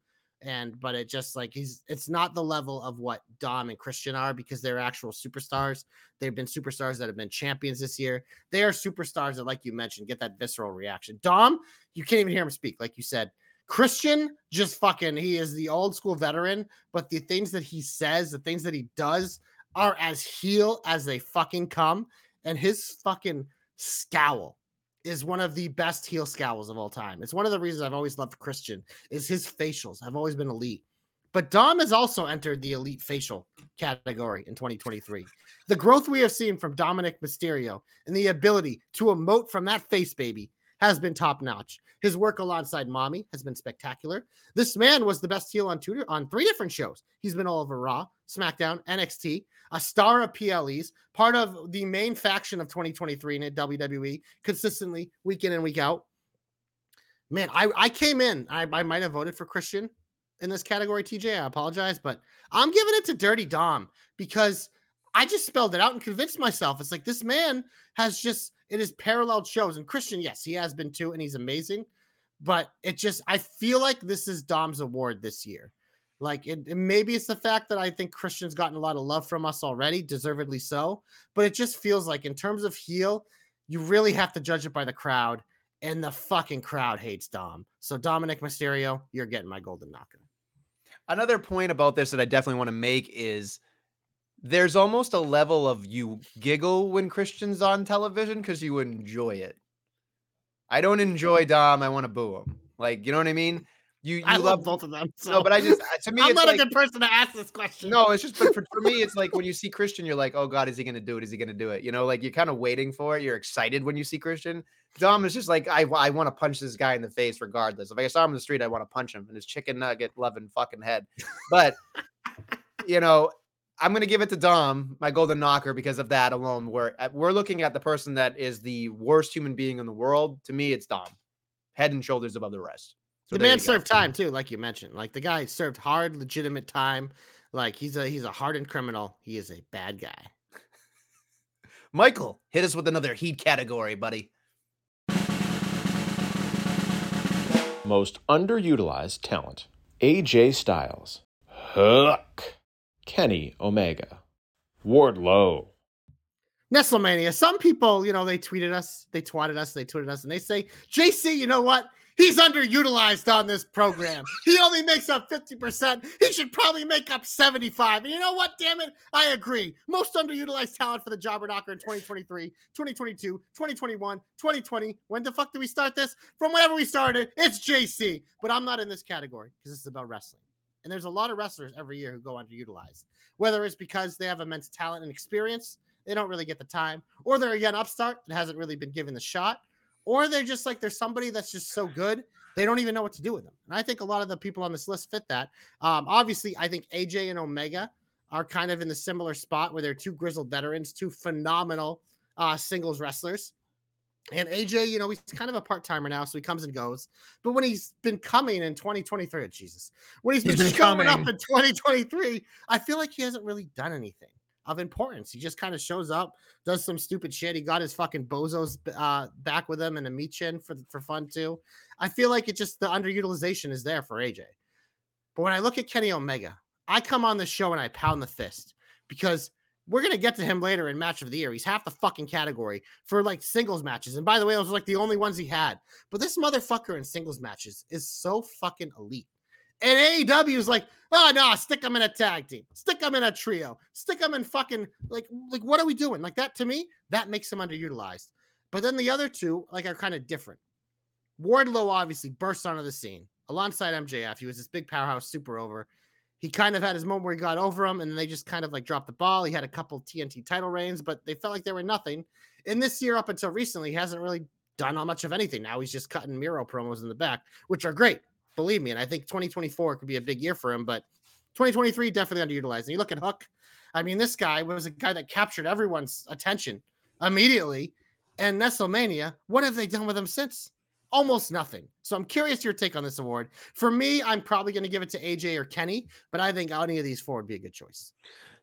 But it just, like, it's not the level of what Dom and Christian are, because they're actual superstars. They've been superstars that have been champions this year. They are superstars that, like you mentioned, get that visceral reaction. Dom, you can't even hear him speak, like you said. Christian, just fucking, he is the old school veteran, but the things that he says, the things that he does are as heel as they fucking come. And his fucking scowl is one of the best heel scowls of all time. It's one of the reasons I've always loved Christian is his facials. I've always been elite. But Dom has also entered the elite facial category in 2023. The growth we have seen from Dominic Mysterio and the ability to emote from that face, baby, has been top-notch. His work alongside Mommy has been spectacular. This man was the best heel on three different shows. He's been all over Raw, SmackDown, NXT, a star of PLEs, part of the main faction of 2023 in WWE, consistently, week in and week out. Man, I came in. I might have voted for Christian in this category, TJ. I apologize, but I'm giving it to Dirty Dom because I just spelled it out and convinced myself. It's like this man has just... It is paralleled shows. And Christian, yes, he has been too, and he's amazing. But it just, I feel like this is Dom's award this year. Like, maybe it's the fact that I think Christian's gotten a lot of love from us already, deservedly so. But it just feels like in terms of heel, you really have to judge it by the crowd. And the fucking crowd hates Dom. So Dominic Mysterio, you're getting my golden knocker. Another point about this that I definitely want to make is there's almost a level of you giggle when Christian's on television because you enjoy it. I don't enjoy Dom. I want to boo him. Like, you know what I mean? You I love both of them. So. No, but I just, to me, I'm not a good person to ask this question. No, it's just for me, it's like when you see Christian, you're like, oh God, is he going to do it? Is he going to do it? You know, like you're kind of waiting for it. You're excited when you see Christian. Dom is just like, I want to punch this guy in the face regardless. If I saw him in the street, I want to punch him in his chicken nugget loving fucking head. But, you know, I'm going to give it to Dom, my golden knocker, because of that alone. We're looking at the person that is the worst human being in the world. To me, it's Dom. Head and shoulders above the rest. So the man served time, too, like you mentioned. Like, the guy served hard, legitimate time. Like, he's a hardened criminal. He is a bad guy. Michael, hit us with another heat category, buddy. Most underutilized talent. AJ Styles. Huck. Kenny Omega. Wardlow. Nestlemania. Some people, you know, they tweeted us, they twatted us, they tweeted us, and they say, JC, you know what? He's underutilized on this program. He only makes up 50%. He should probably make up 75%. And you know what? Damn it. I agree. Most underutilized talent for the JobberKnocker in 2023, 2022, 2021, 2020. When the fuck did we start this? From whenever we started, it's JC. But I'm not in this category because this is about wrestling. And there's a lot of wrestlers every year who go underutilized, whether it's because they have immense talent and experience, they don't really get the time, or they're a young upstart that hasn't really been given the shot, or they're just like, there's somebody that's just so good, they don't even know what to do with them. And I think a lot of the people on this list fit that. Obviously, I think AJ and Omega are kind of in the similar spot where they're two grizzled veterans, two phenomenal singles wrestlers. And AJ, you know, he's kind of a part-timer now, so he comes and goes. But when he's been coming in 2023, oh, Jesus, when he's been coming up in 2023, I feel like he hasn't really done anything of importance. He just kind of shows up, does some stupid shit. He got his fucking bozos back with him and a meat chin for fun, too. I feel like it just, the underutilization is there for AJ. But when I look at Kenny Omega, I come on the show and I pound the fist because we're going to get to him later in match of the year. He's half the fucking category for like singles matches. And by the way, those were like the only ones he had, but this motherfucker in singles matches is so fucking elite. And AEW is like, oh no, stick him in a tag team, stick him in a trio, stick him in fucking like, what are we doing? Like that to me, that makes him underutilized. But then the other two like are kind of different. Wardlow obviously burst onto the scene alongside MJF. He was this big powerhouse super over. He kind of had his moment where he got over him and they just kind of like dropped the ball. He had a couple TNT title reigns, but they felt like they were nothing. And this year up until recently, he hasn't really done all much of anything. Now he's just cutting Miro promos in the back, which are great. Believe me. And I think 2024 could be a big year for him, but 2023 definitely underutilized. And you look at Hook. I mean, this guy was a guy that captured everyone's attention immediately. And Nestlemania, what have they done with him since? almost nothing. So I'm curious your take on this award. For me, I'm probably going to give it to AJ or Kenny, but I think any of these four would be a good choice.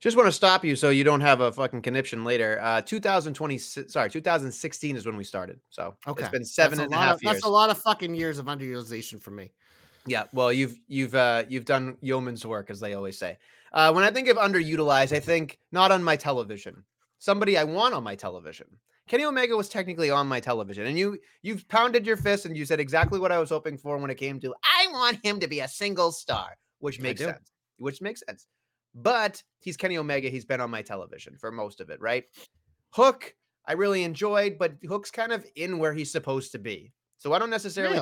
Just want to stop you so you don't have a fucking conniption later. 2016 is when we started. So it's been seven and a half years. That's a lot of fucking years of underutilization for me. Yeah, well, you've done yeoman's work, as they always say. When I think of underutilized, I think not on my television. Somebody I want on my television. Kenny Omega was technically on my television, and you've pounded your fist and you said exactly what I was hoping for when it came to, I want him to be a single star, which makes sense. But he's Kenny Omega. He's been on my television for most of it, right? Hook, I really enjoyed, but Hook's kind of in where he's supposed to be. So I don't necessarily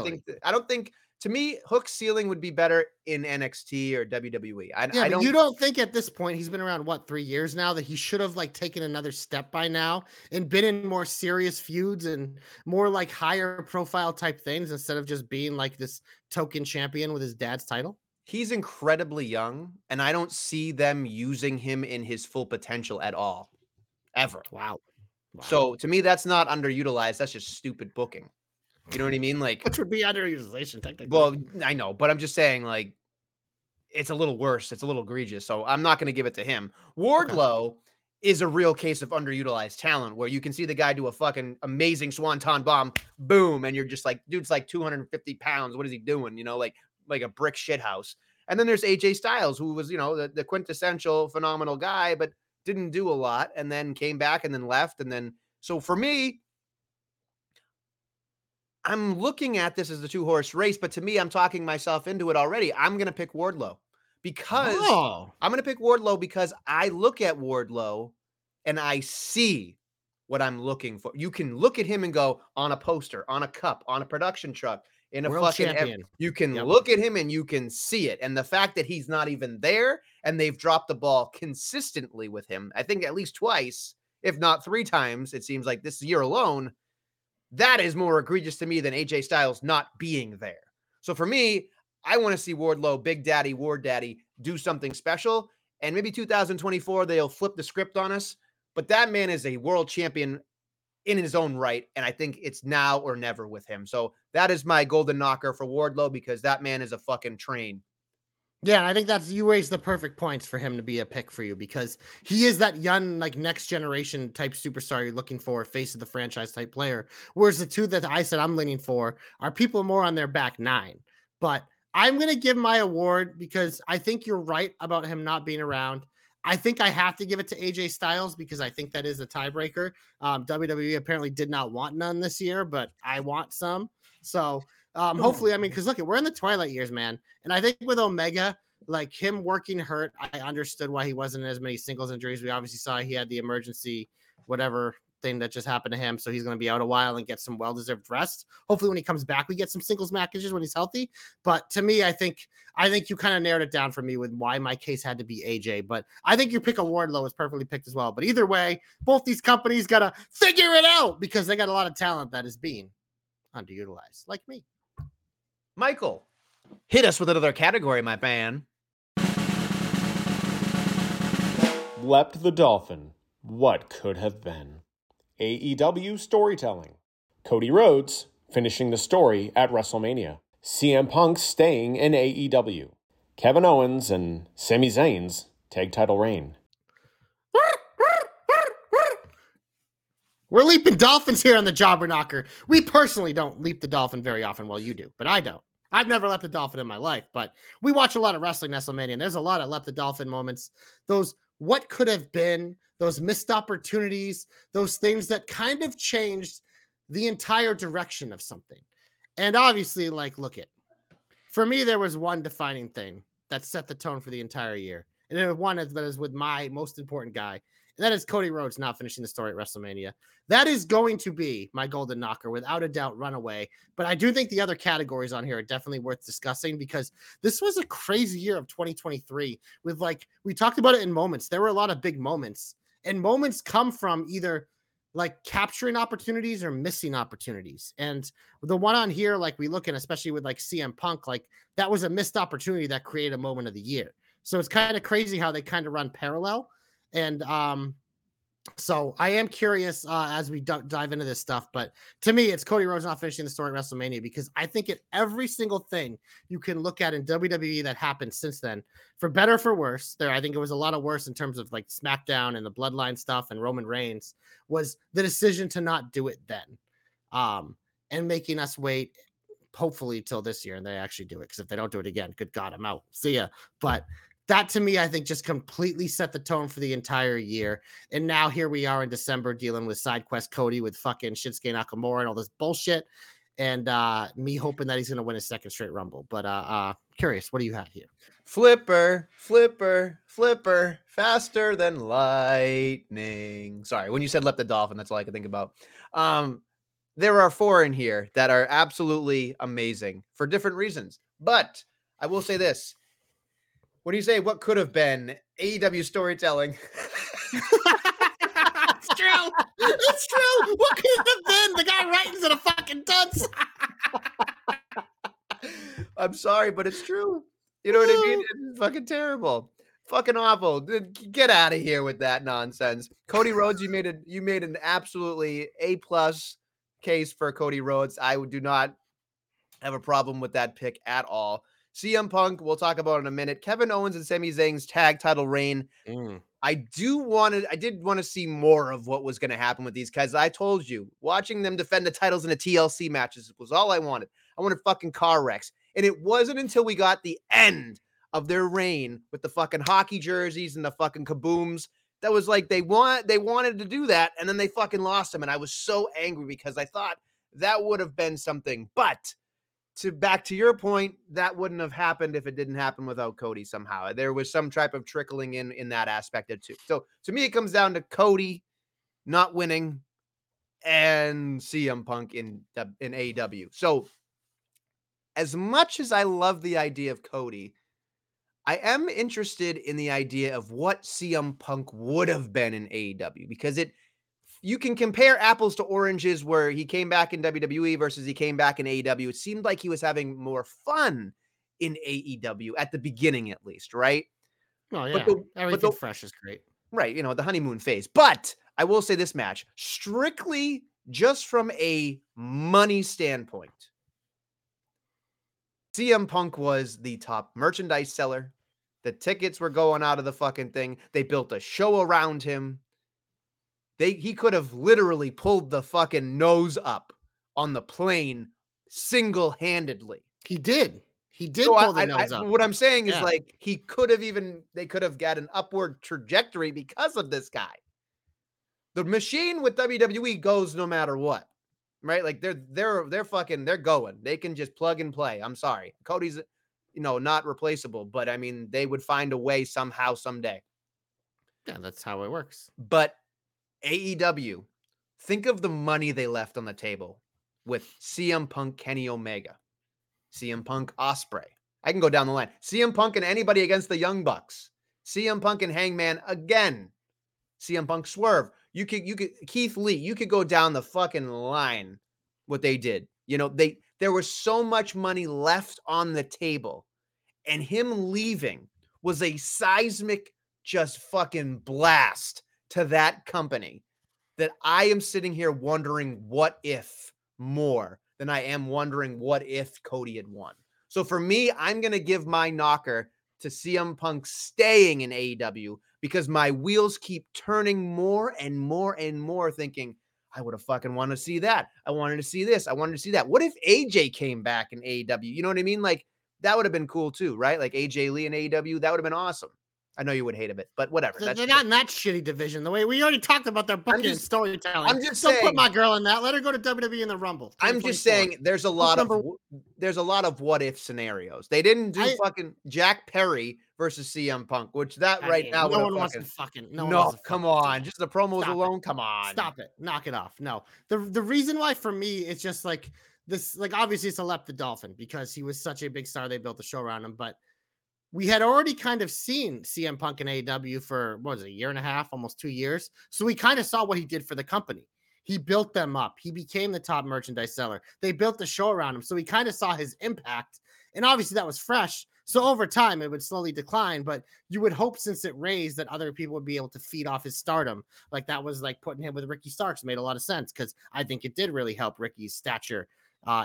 think, to me, Hook's ceiling would be better in NXT or WWE. You don't think at this point, he's been around, 3 years now, that he should have taken another step by now and been in more serious feuds and more higher profile type things instead of just being this token champion with his dad's title? He's incredibly young, and I don't see them using him in his full potential at all, ever. Wow. So to me, that's not underutilized. That's just stupid booking. You know what I mean? Which would be underutilization technically. Well, I know, but I'm just saying, it's a little worse. It's a little egregious. So I'm not going to give it to him. Wardlow is a real case of underutilized talent where you can see the guy do a fucking amazing swanton bomb, boom, and you're just dude's 250 pounds. What is he doing? You know, like a brick shit house. And then there's AJ Styles, who was, the quintessential phenomenal guy, but didn't do a lot, and then came back and then left. And then, so for me, I'm looking at this as the two-horse race, but to me, I'm talking myself into it already. I'm going to pick Wardlow because I look at Wardlow and I see what I'm looking for. You can look at him and go, on a poster, on a cup, on a production truck, in a fucking, you can look at him and you can see it. And the fact that he's not even there and they've dropped the ball consistently with him, I think at least twice, if not three times, it seems like this year alone, that is more egregious to me than AJ Styles not being there. So for me, I want to see Wardlow, Big Daddy, Ward Daddy, do something special. And maybe 2024, they'll flip the script on us. But that man is a world champion in his own right. And I think it's now or never with him. So that is my golden knocker for Wardlow, because that man is a fucking train. Yeah, I think you raised the perfect points for him to be a pick for you, because he is that young, next generation type superstar you're looking for, face of the franchise type player. Whereas the two that I said I'm leaning for are people more on their back nine. But I'm going to give my award because I think you're right about him not being around. I think I have to give it to AJ Styles because I think that is a tiebreaker. WWE apparently did not want none this year, but I want some. So hopefully, because look, we're in the twilight years, man. And I think with Omega, him working hurt, I understood why he wasn't in as many singles injuries. We obviously saw he had the emergency whatever thing that just happened to him. So he's going to be out a while and get some well-deserved rest. Hopefully when he comes back, we get some singles matches when he's healthy. But to me, I think you kind of narrowed it down for me with why my case had to be AJ. But I think your pick of Wardlow is perfectly picked as well. But either way, both these companies got to figure it out because they got a lot of talent that is being underutilized, like me. Michael, hit us with another category, my man. Leapt the Dolphin. What could have been? AEW storytelling. Cody Rhodes finishing the story at WrestleMania. CM Punk staying in AEW. Kevin Owens and Sami Zayn's tag title reign. We're leaping dolphins here on the JobberKnocker. We personally don't leap the dolphin very often. Well, you do, but I don't. I've never leapt the dolphin in my life, but we watch a lot of wrestling Nestlemania, and there's a lot of leapt the dolphin moments. Those what could have been, those missed opportunities, those things that kind of changed the entire direction of something. And obviously, for me, there was one defining thing that set the tone for the entire year. And then one that is with my most important guy, and that is Cody Rhodes not finishing the story at WrestleMania. That is going to be my golden knocker, without a doubt, runaway. But I do think the other categories on here are definitely worth discussing, because this was a crazy year of 2023 with, we talked about it in moments. There were a lot of big moments, and moments come from either capturing opportunities or missing opportunities. And the one on here, we look at, especially with CM Punk, that was a missed opportunity that created a moment of the year. So it's kind of crazy how they kind of run parallel. And So I am curious as we dive into this stuff, but to me, it's Cody Rhodes not finishing the story at WrestleMania, because I think at every single thing you can look at in WWE that happened since then, for better or for worse, I think it was a lot of worse in terms of like SmackDown and the Bloodline stuff and Roman Reigns, was the decision to not do it then, and making us wait hopefully till this year and they actually do it, because if they don't do it again, good God, I'm out. See ya. But that to me, I think just completely set the tone for the entire year. And now here we are in December dealing with side quest Cody with fucking Shinsuke Nakamura and all this bullshit. And me hoping that he's going to win his second straight Rumble. But curious, what do you have here? Flipper, faster than lightning. Sorry, when you said Lep the Dolphin, that's all I could think about. There are four in here that are absolutely amazing for different reasons. But I will say this. What do you say? What could have been AEW storytelling? It's true. It's true. What could it have been? The guy writing's in a fucking dunce. I'm sorry, but it's true. You know what I mean? It's fucking terrible. Fucking awful. Get out of here with that nonsense. Cody Rhodes, you made an absolutely A+ case for Cody Rhodes. I do not have a problem with that pick at all. CM Punk, we'll talk about in a minute. Kevin Owens and Sami Zayn's tag title reign. I did want to see more of what was going to happen with these guys. I told you, watching them defend the titles in the TLC matches was all I wanted. I wanted fucking car wrecks. And it wasn't until we got the end of their reign with the fucking hockey jerseys and the fucking kabooms that was like they wanted to do that, and then they fucking lost them. And I was so angry because I thought that would have been something. But back to your point, that wouldn't have happened if it didn't happen without Cody somehow. There was some type of trickling in that aspect of too. So to me, it comes down to Cody not winning and CM Punk in AEW. So as much as I love the idea of Cody, I am interested in the idea of what CM Punk would have been in AEW, because you can compare apples to oranges, where he came back in WWE versus he came back in AEW. It seemed like he was having more fun in AEW at the beginning, at least, right? Oh, yeah. Everything fresh is great. Right, the honeymoon phase. But I will say this match, strictly just from a money standpoint, CM Punk was the top merchandise seller. The tickets were going out of the fucking thing. They built a show around him. He could have literally pulled the fucking nose up on the plane single-handedly. He did so pull the nose up. What I'm saying is they could have got an upward trajectory because of this guy. The machine with WWE goes no matter what, right? Like they're going. They can just plug and play. I'm sorry. Cody's, not replaceable, but I mean, they would find a way somehow someday. Yeah, that's how it works. But AEW, think of the money they left on the table with CM Punk, Kenny Omega, CM Punk, Ospreay. I can go down the line. CM Punk and anybody against the Young Bucks. CM Punk and Hangman again. CM Punk, Swerve. You could Keith Lee. You could go down the fucking line. What they did, there was so much money left on the table, and him leaving was a seismic, just fucking blast to that company, that I am sitting here wondering what if more than I am wondering what if Cody had won. So for me, I'm going to give my knocker to CM Punk staying in AEW, because my wheels keep turning more and more and more, thinking I would have fucking wanted to see that. I wanted to see this. I wanted to see that. What if AJ came back in AEW? You know what I mean? Like, that would have been cool too, right? Like AJ Lee in AEW, that would have been awesome. I know you would hate a bit, but whatever. They're not in that shitty division. The way we already talked about their booking and storytelling. I'm just saying, don't put my girl in that. Let her go to WWE in the Rumble. I'm just saying there's a lot of what if scenarios. They didn't do fucking Jack Perry versus CM Punk, which now no one wants to fucking. No, come on. Just the promos alone. Come on. Stop it. Knock it off. No. The reason why for me it's just like this. Like obviously it's a Lep the Dolphin because he was such a big star. They built the show around him, but we had already kind of seen CM Punk in AEW for, a year and a half, almost 2 years. So we kind of saw what he did for the company. He built them up. He became the top merchandise seller. They built the show around him. So we kind of saw his impact. And obviously that was fresh. So over time, it would slowly decline, but you would hope since it raised that other people would be able to feed off his stardom. Like that was like putting him with Ricky Starks made a lot of sense because I think it did really help Ricky's stature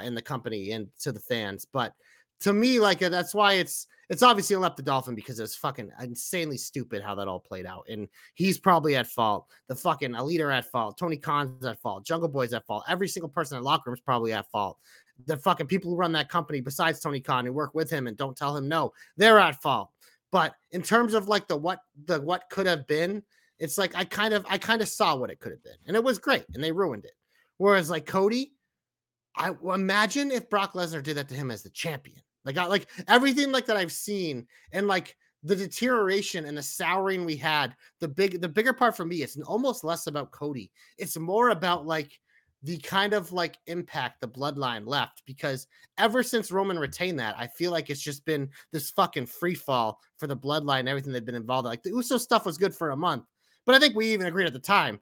in the company and to the fans. But to me, like that's why it's obviously left the Dolphin because it's fucking insanely stupid how that all played out. And he's probably at fault. The fucking Elite are at fault. Tony Khan's at fault. Jungle Boy's at fault. Every single person in the locker room is probably at fault. The fucking people who run that company besides Tony Khan who work with him and don't tell him no, they're at fault. But in terms of like what could have been, it's like I kind of saw what it could have been. And it was great. And they ruined it. Whereas like Cody, I imagine if Brock Lesnar did that to him as the champion. Like, I everything like that I've seen and like the deterioration and the souring we had, the bigger part for me, it's almost less about Cody. It's more about like the kind of like impact the bloodline left because ever since Roman retained that, I feel like it's just been this fucking free fall for the bloodline and everything they've been involved in. Like the Uso stuff was good for a month, but I think we even agreed at the time.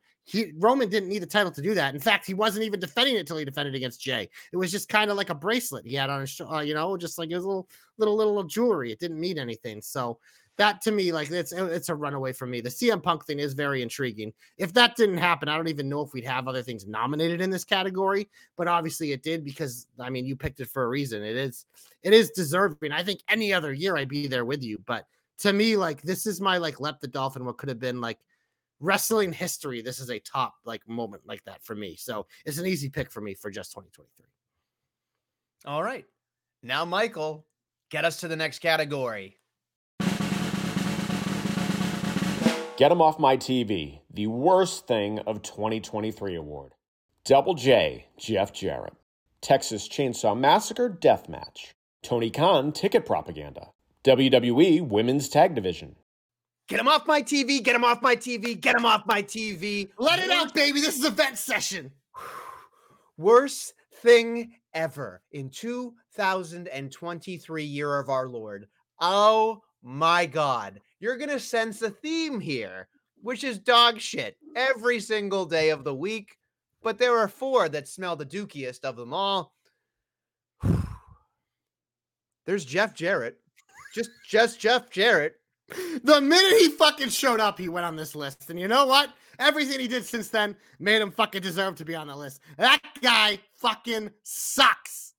Roman didn't need the title to do that. In fact, he wasn't even defending it till he defended against Jey. It was just kind of like a bracelet he had on his, just like it was a little jewelry. It didn't mean anything. So that to me, like it's a runaway for me. The CM Punk thing is very intriguing. If that didn't happen, I don't even know if we'd have other things nominated in this category. But obviously, it did because I mean, you picked it for a reason. It is deserving. I think any other year I'd be there with you. But to me, like this is my like Lep the Dolphin. What could have been like. Wrestling history, this is a top like moment like that for me. So it's an easy pick for me for just 2023. All right. Now, Michael, get us to the next category. Get him off my TV. The worst thing of 2023 award. Double J, Jeff Jarrett. Texas Chainsaw Massacre Deathmatch. Tony Khan ticket propaganda. WWE Women's Tag Division. Get him off my TV, get him off my TV, get him off my TV. Let it out, baby. This is a vent session. Worst thing ever in 2023 year of our Lord. Oh, my God. You're going to sense a theme here, which is dog shit every single day of the week. But there are four that smell the dookiest of them all. There's Jeff Jarrett. Just Jeff Jarrett. The minute he fucking showed up, he went on this list. And you know what? Everything he did since then made him fucking deserve to be on the list. That guy fucking sucks.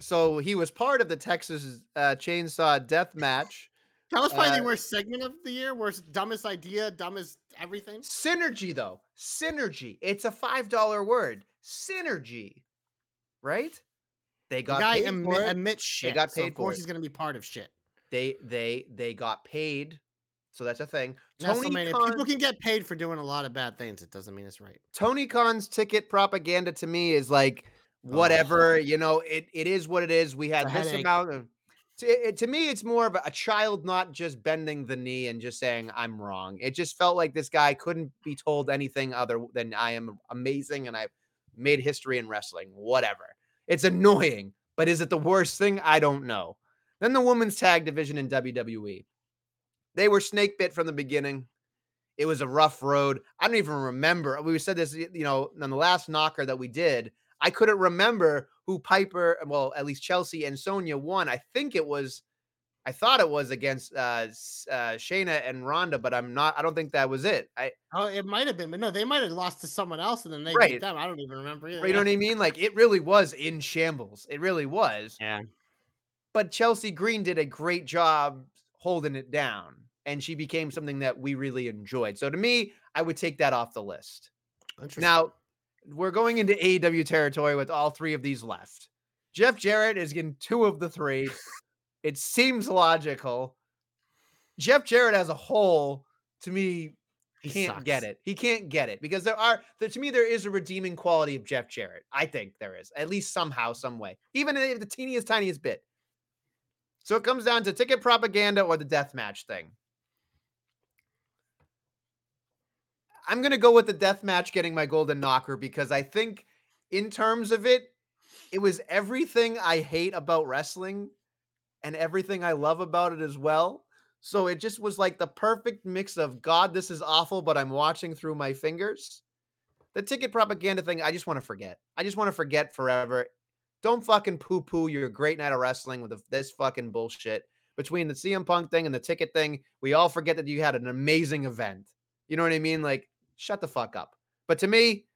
So he was part of the Texas Chainsaw Death Match. Tell us probably the worst segment of the year, worst dumbest idea, dumbest everything. Synergy, though. Synergy. It's a $5 word. Synergy. Right? They got paid for it. Admits shit. They got paid for it. Of course he's going to be part of shit. They got paid, so that's a thing. Nestlemania, people can get paid for doing a lot of bad things. It doesn't mean it's right. Tony Khan's ticket propaganda to me is like whatever, It is what it is. We had this amount of. To me, it's more of a child not just bending the knee and just saying I'm wrong. It just felt like this guy couldn't be told anything other than I am amazing and I've made history in wrestling. Whatever. It's annoying, but is it the worst thing? I don't know. Then the women's tag division in WWE. They were snake bit from the beginning. It was a rough road. I don't even remember. We said this, on the last knocker that we did. I couldn't remember who Piper, well, at least Chelsea and Sonya won. I thought it was against Shayna and Ronda, but I don't think that was it. It might have been, but no, they might have lost to someone else and then they beat them. I don't even remember either. You know what I mean? Like it really was in shambles. It really was. Yeah. But Chelsea Green did a great job holding it down, and she became something that we really enjoyed. So to me, I would take that off the list. Now, we're going into AEW territory with all three of these left. Jeff Jarrett is in two of the three. It seems logical. Jeff Jarrett as a whole, to me, he can't get it. He can't get it because there is a redeeming quality of Jeff Jarrett. I think there is, at least somehow, some way, even if the teeniest, tiniest bit. So it comes down to ticket propaganda or the deathmatch thing. I'm going to go with the deathmatch getting my golden knocker because I think in terms of it, it was everything I hate about wrestling and everything I love about it as well. So it just was like the perfect mix of, God, this is awful, but I'm watching through my fingers. The ticket propaganda thing, I just want to forget. I just want to forget forever. Don't fucking poo-poo your great night of wrestling with this fucking bullshit. between the CM Punk thing and the ticket thing, we all forget that you had an amazing event. You know what I mean? Like, shut the fuck up. But to me,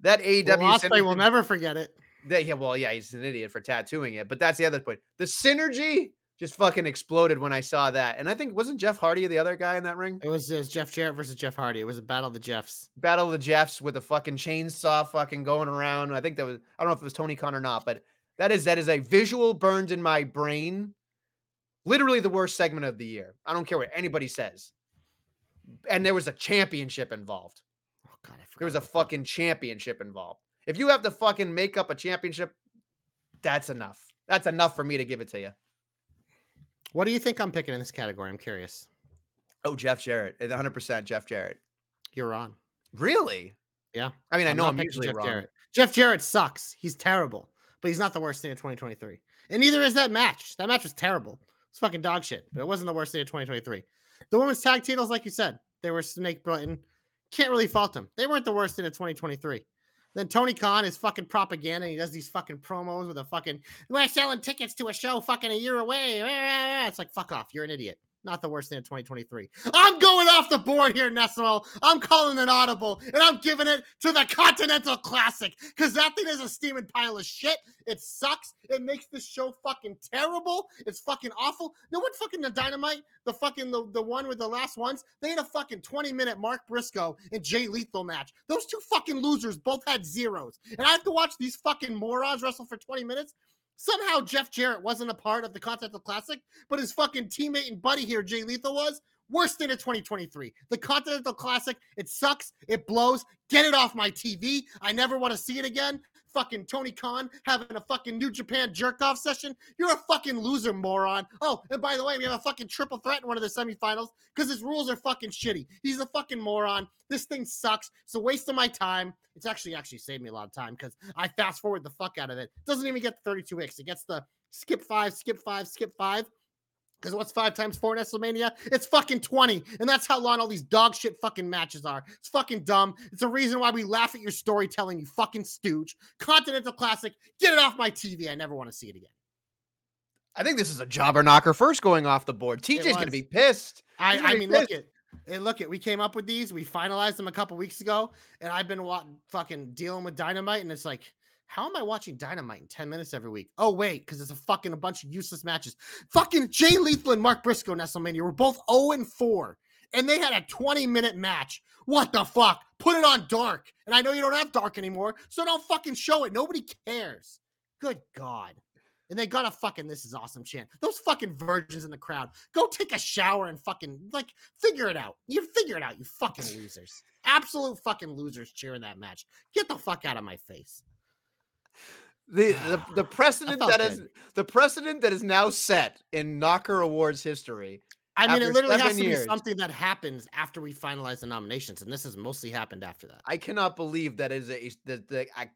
that AEW... Well, Ospreay will never forget it. Yeah, he's an idiot for tattooing it, but that's the other point. The synergy just fucking exploded when I saw that. And I think, wasn't Jeff Hardy the other guy in that ring? It was Jeff Jarrett versus Jeff Hardy. It was a battle of the Jeffs. Battle of the Jeffs with a fucking chainsaw fucking going around. I think that was, I don't know if it was Tony Khan or not, but that is a visual burned in my brain. Literally the worst segment of the year. I don't care what anybody says. And there was a championship involved. Oh God, there was a fucking championship involved. If you have to fucking make up a championship, that's enough. That's enough for me to give it to you. What do you think I'm picking in this category? I'm curious. Oh, Jeff Jarrett. 100% Jeff Jarrett. You're wrong. Really? Yeah. I mean, I know I'm usually Jeff wrong. Jeff Jarrett sucks. He's terrible. But he's not the worst thing of 2023. And neither is that match. That match was terrible. It's fucking dog shit. But it wasn't the worst thing of 2023. The women's tag titles, like you said, they were Snake Button. Can't really fault them. They weren't the worst thing of 2023. Then Tony Khan is fucking propaganda. And he does these fucking promos with a fucking, we're selling tickets to a show fucking a year away. It's like, fuck off. You're an idiot. Not the worst thing in 2023. I'm going off the board here, Nessel. I'm calling an audible, and I'm giving it to the Continental Classic because that thing is a steaming pile of shit. It sucks. It makes this show fucking terrible. It's fucking awful. No one fucking the Dynamite, the fucking the one with the last ones, they had a fucking 20-minute Mark Briscoe and Jay Lethal match. Those two fucking losers both had zeros, and I have to watch these fucking morons wrestle for 20 minutes? Somehow Jeff Jarrett wasn't a part of the Continental Classic, but his fucking teammate and buddy here, Jay Lethal, was. Worst thing of 2023. The Continental Classic, it sucks. It blows. Get it off my TV. I never want to see it again. Fucking Tony Khan having a fucking New Japan jerk-off session. You're a fucking loser, moron. Oh, and by the way, we have a fucking triple threat in one of the semifinals because his rules are fucking shitty. He's a fucking moron. This thing sucks. It's a waste of my time. It's actually saved me a lot of time because I fast forward the fuck out of it. Doesn't even get the 32 weeks. It gets the skip 5. Because what's 5 times 4 in Nestlemania? It's fucking 20. And that's how long all these dog shit fucking matches are. It's fucking dumb. It's the reason why we laugh at your storytelling, you fucking stooge. Continental Classic, get it off my TV. I never want to see it again. I think this is a JobberKnocker first going off the board. TJ's going to be pissed. I mean, pissed. Look, we came up with these. We finalized them a couple weeks ago. And I've been fucking dealing with Dynamite. And it's like, how am I watching Dynamite in 10 minutes every week? Oh, wait, because it's a bunch of useless matches. Fucking Jay Lethal and Mark Briscoe, Nestlemania, were both 0-4, and they had a 20-minute match. What the fuck? Put it on Dark. And I know you don't have Dark anymore, so don't fucking show it. Nobody cares. Good God. And they got a fucking This Is Awesome chant. Those fucking virgins in the crowd. Go take a shower and fucking, figure it out. You figure it out, you fucking losers. Absolute fucking losers cheering that match. Get the fuck out of my face. The precedent that is now set in Knocker Awards history. I mean, it literally has to be something that happens after we finalize the nominations, and this has mostly happened after that. I cannot believe that is a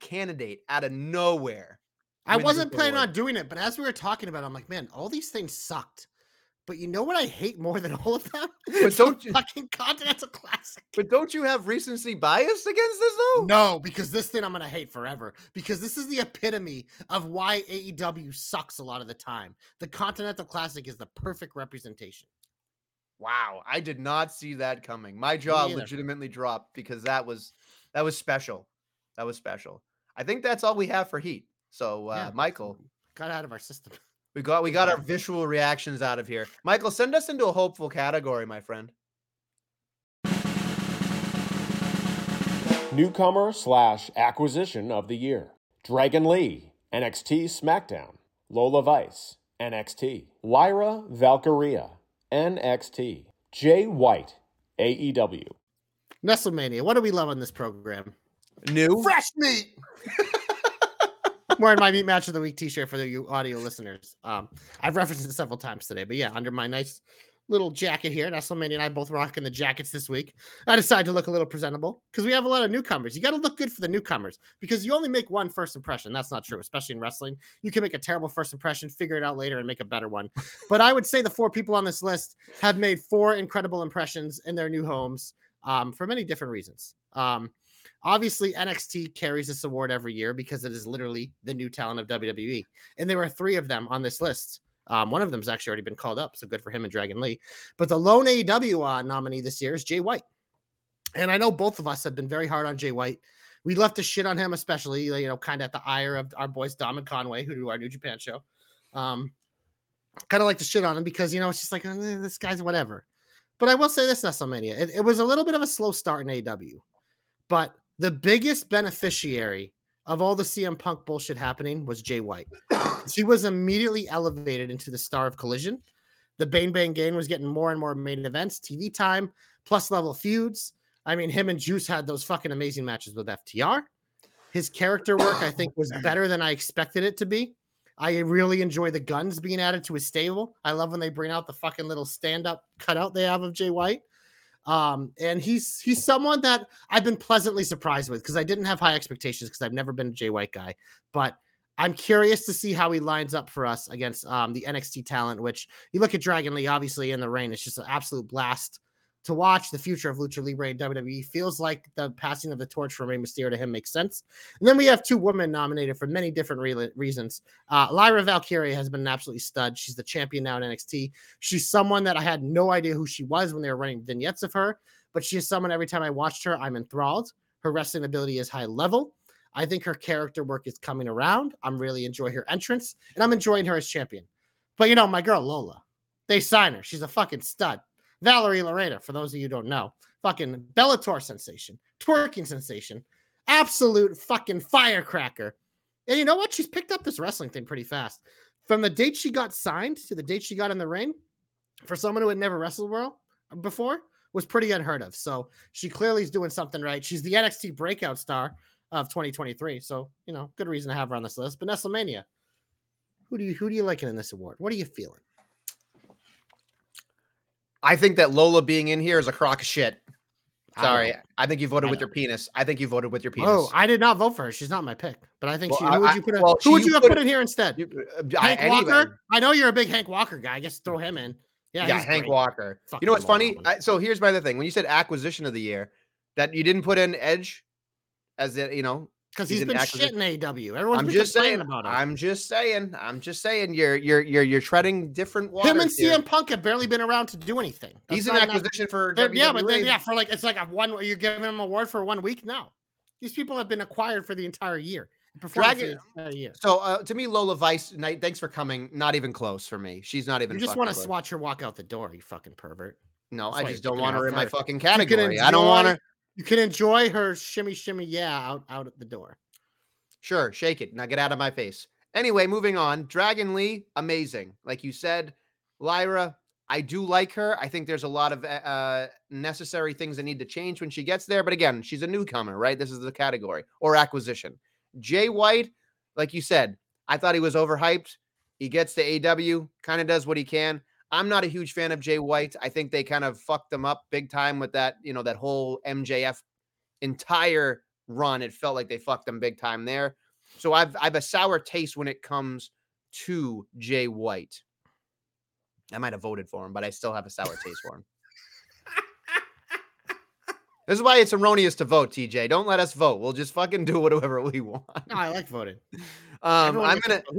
candidate out of nowhere. I wasn't planning on doing it, but as we were talking about it, I'm like, man, all these things sucked. But you know what I hate more than all of them? But don't you fucking Continental Classic? But don't you have recency bias against this though? No, because this thing I'm gonna hate forever. Because this is the epitome of why AEW sucks a lot of the time. The Continental Classic is the perfect representation. Wow, I did not see that coming. My jaw legitimately dropped because that was special. That was special. I think that's all we have for heat. So Michael got out of our system. We got our visual reactions out of here. Michael, send us into a hopeful category, my friend. Newcomer/acquisition of the year. Dragon Lee, NXT SmackDown. Lola Vice, NXT. Lyra Valkyria, NXT. Jay White, AEW. Nestlemania, what do we love on this program? New. Fresh meat! I'm wearing my Meat Match of the Week t-shirt for the audio listeners. I've referenced it several times today, but yeah, under my nice little jacket here, Nestlemania and I both rocking the jackets this week. I decided to look a little presentable because we have a lot of newcomers. You got to look good for the newcomers because you only make one first impression. That's not true, especially in wrestling. You can make a terrible first impression, figure it out later, and make a better one. But I would say the 4 people on this list have made 4 incredible impressions in their new homes for many different reasons. Obviously, NXT carries this award every year because it is literally the new talent of WWE. And there were 3 of them on this list. One of them's actually already been called up, so good for him and Dragon Lee. But the lone AEW nominee this year is Jay White. And I know both of us have been very hard on Jay White. We left the shit on him, especially, you know, kind of at the ire of our boys, Dom and Conway, who do our New Japan show. Kind of like to shit on him because, you know, it's just like, this guy's whatever. But I will say this, Nestlemania, it was a little bit of a slow start in AEW. But the biggest beneficiary of all the CM Punk bullshit happening was Jay White. She was immediately elevated into the star of Collision. The Bang Bang Gang was getting more and more main events, TV time, plus level feuds. I mean, him and Juice had those fucking amazing matches with FTR. His character work, I think, was better than I expected it to be. I really enjoy the guns being added to his stable. I love when they bring out the fucking little stand-up cutout they have of Jay White. And he's someone that I've been pleasantly surprised with because I didn't have high expectations because I've never been a Jay White guy. But I'm curious to see how he lines up for us against the NXT talent, which you look at Dragon Lee, obviously, in the rain. It's just an absolute blast to watch. The future of Lucha Libre and WWE feels like the passing of the torch from Rey Mysterio to him makes sense. And then we have two women nominated for many different reasons. Lyra Valkyrie has been an absolutely stud. She's the champion now in NXT. She's someone that I had no idea who she was when they were running vignettes of her, but she is someone every time I watched her, I'm enthralled. Her wrestling ability is high level. I think her character work is coming around. I'm really enjoying her entrance, and I'm enjoying her as champion. But, you know, my girl Lola, they sign her. She's a fucking stud. Valerie Lareda, for those of you who don't know, fucking Bellator sensation, twerking sensation, absolute fucking firecracker. And you know what? She's picked up this wrestling thing pretty fast. From the date she got signed to the date she got in the ring, for someone who had never wrestled before, was pretty unheard of. So she clearly is doing something right. She's the NXT breakout star of 2023. So, you know, good reason to have her on this list. But Nestlemania, who do you like in this award? What are you feeling? I think that Lola being in here is a crock of shit. Sorry. I think you voted with your penis. Oh, I did not vote for her. She's not my pick, but I think who would you have put in here instead? Hank Walker? I know you're a big Hank Walker guy. I guess throw him in. Yeah, Hank Walker. Fucking you know what's funny? So here's my other thing. When you said acquisition of the year, that you didn't put in Edge as it, you know, because he's been shitting AEW. Everyone's been complaining about him. I'm just saying. You're treading different waters. Him and CM Punk have barely been around to do anything. He's an acquisition for WWE. Yeah, but for like it's like a one. You're giving him an award for 1 week. No, these people have been acquired for the entire year. So to me, Lola Vice. Thanks for coming. Not even close for me. She's not even. You just want to watch her walk out the door. You fucking pervert. No, I just don't want her in my fucking category. I don't want her. You can enjoy her shimmy, yeah, out at the door. Sure, shake it. Now get out of my face. Anyway, moving on. Dragon Lee, amazing. Like you said, Lyra, I do like her. I think there's a lot of necessary things that need to change when she gets there. But again, she's a newcomer, right? This is the category or acquisition. Jay White, like you said, I thought he was overhyped. He gets to AEW, kind of does what he can. I'm not a huge fan of Jay White. I think they kind of fucked him up big time with that, you know, that whole MJF entire run. It felt like they fucked him big time there. So I've a sour taste when it comes to Jay White. I might have voted for him, but I still have a sour taste for him. This is why it's erroneous to vote, TJ. Don't let us vote. We'll just fucking do whatever we want. No, I like voting. Who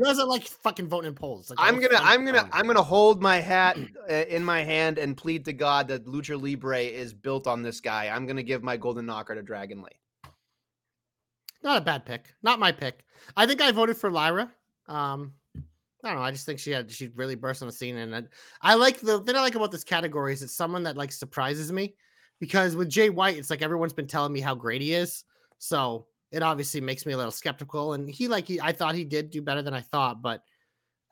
doesn't like fucking voting in polls? Like, I'm gonna hold my hat in my hand and plead to God that Lucha Libre is built on this guy. I'm gonna give my golden knocker to Dragon Lee. Not a bad pick. Not my pick. I think I voted for Lyra. I don't know. I just think she really burst on the scene, and I like the thing I like about this category is it's someone that like surprises me. Because with Jay White, it's like everyone's been telling me how great he is. So it obviously makes me a little skeptical. And I thought he did do better than I thought, but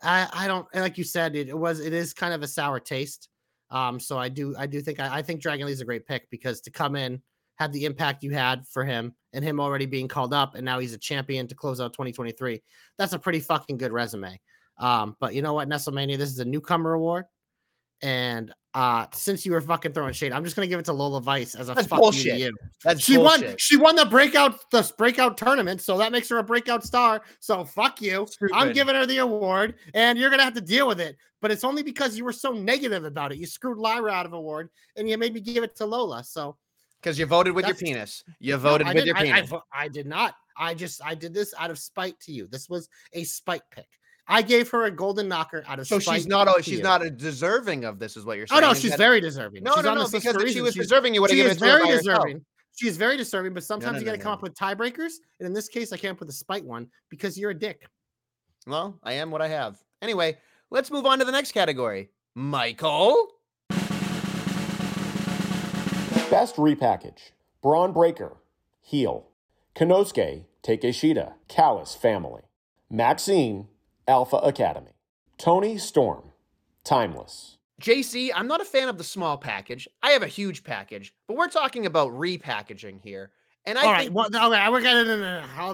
I don't, like you said, it is kind of a sour taste. So I think Dragon Lee's a great pick because to come in, have the impact you had for him and him already being called up. And now he's a champion to close out 2023. That's a pretty fucking good resume. But you know what, Nestlemania, this is a newcomer award. And since you were fucking throwing shade, I'm just gonna give it to Lola Vice as a fuck bullshit. You to you. She won the breakout tournament, so that makes her a breakout star. So fuck you. I'm giving her the award, and you're gonna have to deal with it. But it's only because you were so negative about it. You screwed Lyra out of award, and you made me give it to Lola. So because you voted with your penis, I did not. I did this out of spite to you. This was a spite pick. I gave her a golden knocker out of spite. So she's not deserving of this, is what you're saying. Oh no, she's very deserving. No, because if she was deserving, you would have given it to her by herself. She's very deserving, but sometimes you got to come up with tiebreakers. And in this case, I can't put the spite one because you're a dick. Well, I am what I have. Anyway, let's move on to the next category. Michael? Best repackage. Braun Breaker, heel. Konosuke, Takeshita, Callis family. Maxine, Alpha Academy. Toni Storm, timeless. JC, I'm not a fan of the small package. I have a huge package, but we're talking about repackaging here. And hold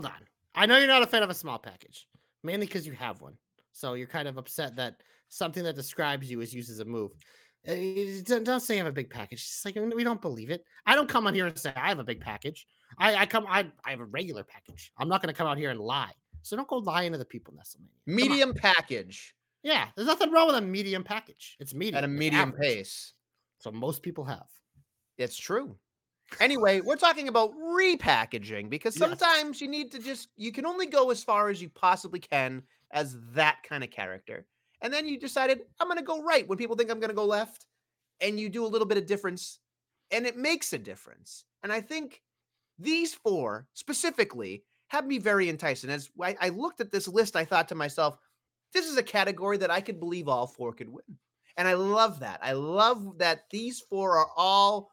on. I know you're not a fan of a small package, mainly because you have one. So you're kind of upset that something that describes you is used as a move. Don't say you have a big package. It's like, we don't believe it. I don't come on here and say I have a big package. I have a regular package. I'm not going to come out here and lie. So don't go lying to the people, Nestlemania. Medium package. Yeah, there's nothing wrong with a medium package. It's medium. At a medium pace. So most people have. It's true. Anyway, we're talking about repackaging because sometimes you need to you can only go as far as you possibly can as that kind of character. And then you decided, I'm going to go right when people think I'm going to go left. And you do a little bit of difference. And it makes a difference. And I think these four specifically have me very enticed. And as I looked at this list, I thought to myself, this is a category that I could believe all four could win. And I love that. I love that these four are all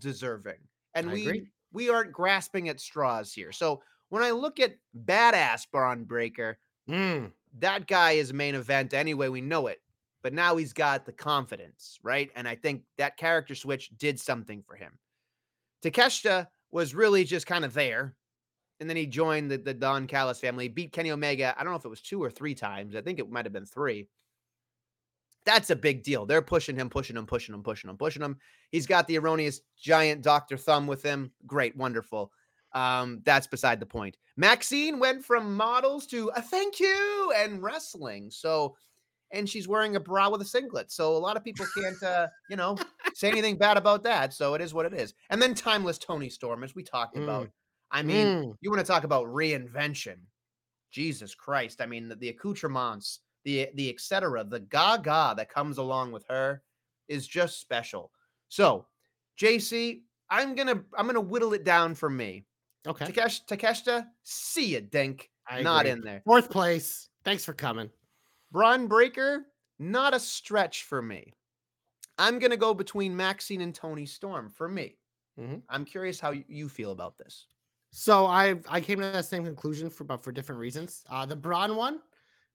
deserving. And we aren't grasping at straws here. So when I look at badass Braun Breaker, that guy is main event anyway. We know it. But now he's got the confidence, right? And I think that character switch did something for him. Takeshita was really just kind of there. And then he joined the Don Callis family, beat Kenny Omega. I don't know if it was 2 or 3 times. I think it might have been 3. That's a big deal. They're pushing him. He's got the erroneous giant Dr. Thumb with him. Great, wonderful. That's beside the point. Maxine went from models to a thank you and wrestling. So, and she's wearing a bra with a singlet. So a lot of people can't, say anything bad about that. So it is what it is. And then timeless Toni Storm, as we talked about. I mean, you want to talk about reinvention. Jesus Christ. I mean, the accoutrements, the et cetera, the gaga that comes along with her is just special. So, JC, I'm gonna whittle it down for me. Okay. Takeshita, see ya, Dink. Not in there. 4th place. Thanks for coming. Braun Breaker, not a stretch for me. I'm going to go between Maxine and Toni Storm for me. Mm-hmm. I'm curious how you feel about this. So I came to that same conclusion but for different reasons. The Braun one,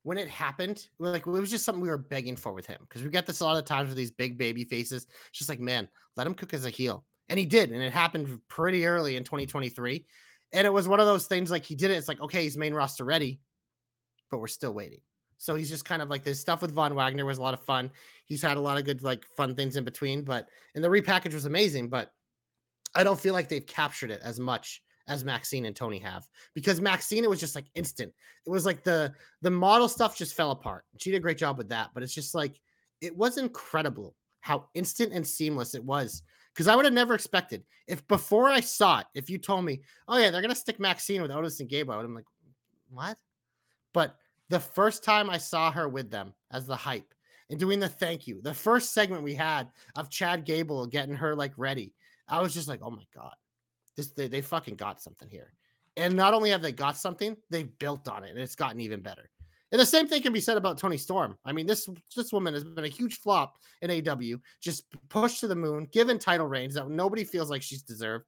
when it happened, it was just something we were begging for with him because we get this a lot of times with these big baby faces. It's just like, man, let him cook as a heel, and he did, and it happened pretty early in 2023, and it was one of those things like he did it. It's like okay, he's main roster ready, but we're still waiting. So he's just kind of like this stuff with Von Wagner was a lot of fun. He's had a lot of good fun things in between, and the repackage was amazing, but I don't feel like they've captured it as much as Maxine and Toni have, because Maxine, it was just instant. It was the model stuff just fell apart. She did a great job with that, but it's just it was incredible how instant and seamless it was. Cause I would have never expected if before I saw it, if you told me, oh yeah, they're going to stick Maxine with Otis and Gable. I'm like, what? But the first time I saw her with them as the hype and doing the thank you, the first segment we had of Chad Gable getting her ready. I was just like, oh my God. They fucking got something here. And not only have they got something, they've built on it, and it's gotten even better. And the same thing can be said about Toni Storm. I mean, this woman has been a huge flop in AW, just pushed to the moon, given title reigns that nobody feels like she's deserved.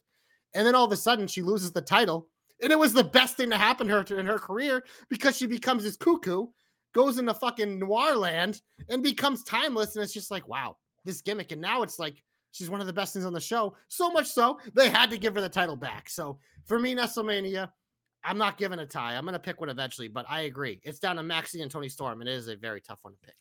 And then all of a sudden, she loses the title, and it was the best thing to happen to her in her career because she becomes this cuckoo, goes into fucking noir land, and becomes timeless, and it's just like, wow, this gimmick. And now it's she's one of the best things on the show, so much so they had to give her the title back. So for me, Nestlemania, I'm not giving a tie. I'm going to pick one eventually, but I agree. It's down to Maxine and Toni Storm, and it is a very tough one to pick.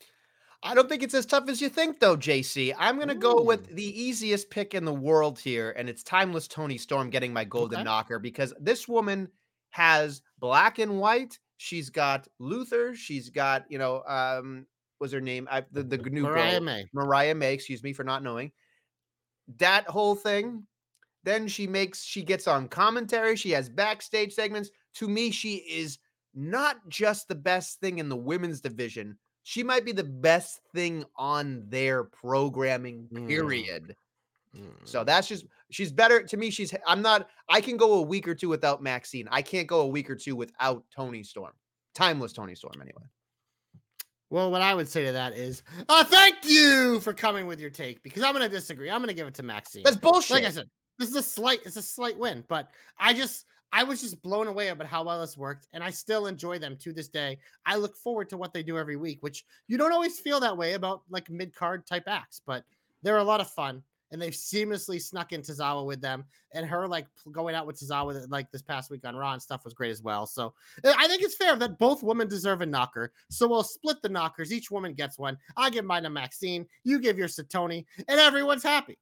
I don't think it's as tough as you think, though, JC. I'm going to go with the easiest pick in the world here, and it's timeless Toni Storm getting my golden knocker because this woman has black and white. She's got Luther. She's got, was her name? The new Mariah girl. Mariah May, excuse me for not knowing. That whole thing, then she gets on commentary. She has backstage segments. To me, she is not just the best thing in the women's division. She might be the best thing on their programming, period. So that's just, she's better to me. I can go a week or two without Maxine. I can't go a week or two without Toni Storm. Timeless Toni Storm, anyway. Well, what I would say to that is, thank you for coming with your take, because I'm going to disagree. I'm going to give it to Maxine. That's bullshit. Like I said, this is a slight win, but I was just blown away about how well this worked, and I still enjoy them to this day. I look forward to what they do every week, which you don't always feel that way about like mid-card type acts, but they're a lot of fun, and they've seamlessly snuck in Tozawa with them, and her like going out with Tozawa like this past week on Raw and stuff was great as well. So I think it's fair that both women deserve a knocker. So we'll split the knockers. Each woman gets one. I give mine to Maxine. You give yours to Toni, and everyone's happy.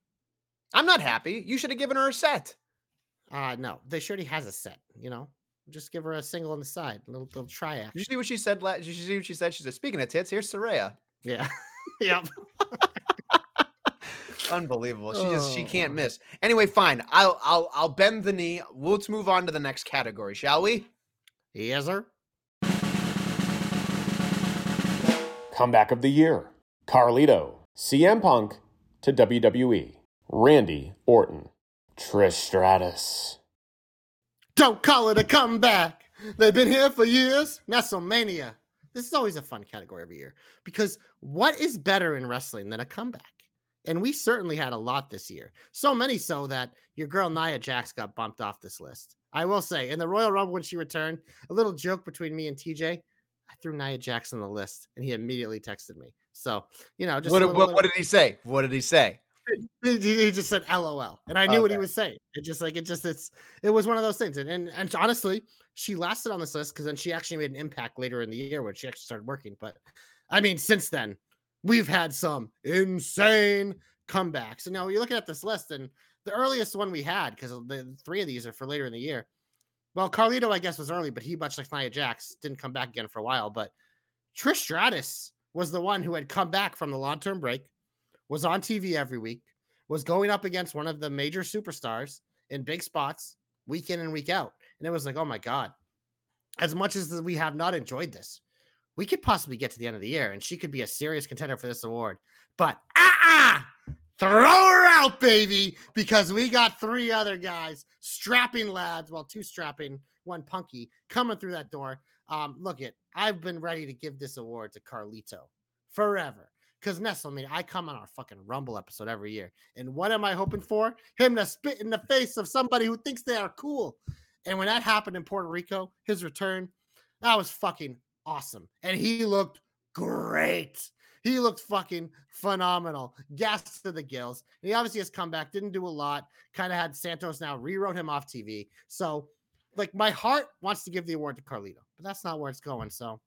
I'm not happy. You should have given her a set. No, they sure he has a set, you know, just give her a single on the side, a little try action. You see what she said last? You see what she said? She said, speaking of tits, here's Saraya. Yeah. Yep. Unbelievable. She can't miss. Anyway, fine. I'll bend the knee. Let's move on to the next category, shall we? Yes, sir. Comeback of the year. Carlito, CM Punk to WWE. Randy Orton. Trish Stratus. Don't call it a comeback. They've been here for years. Nestlemania. This is always a fun category every year, because what is better in wrestling than a comeback? And we certainly had a lot this year. So many so that your girl Nia Jax got bumped off this list. I will say, in the Royal Rumble when she returned, a little joke between me and TJ, I threw Nia Jax on the list, and he immediately texted me. So, you know, just what did he say? What did he say? He just said LOL, and I knew what he was saying. It was one of those things. And honestly, she lasted on this list because then she actually made an impact later in the year when she actually started working. But I mean, since then, we've had some insane comebacks. And now you're looking at this list, and the earliest one we had, because the three of these are for later in the year. Well, Carlito, I guess, was early, but he, much like Nia Jax, didn't come back again for a while. But Trish Stratus was the one who had come back from the long-term break, was on TV every week, was going up against one of the major superstars in big spots week in and week out. And it was like, oh my God, as much as we have not enjoyed this, we could possibly get to the end of the year and she could be a serious contender for this award. But throw her out, baby, because we got three other guys, strapping lads, well, two strapping, one punky, coming through that door. I've been ready to give this award to Carlito forever. Because Nestlemania, I come on our fucking Rumble episode every year. And what am I hoping for? Him to spit in the face of somebody who thinks they are cool. And when that happened in Puerto Rico, his return, that was fucking awesome. And he looked great. He looked fucking phenomenal. Gassed to the gills. And he obviously has come back, didn't do a lot. Kind of had Santos now, rewrote him off TV. So, like, my heart wants to give the award to Carlito. But that's not where it's going, so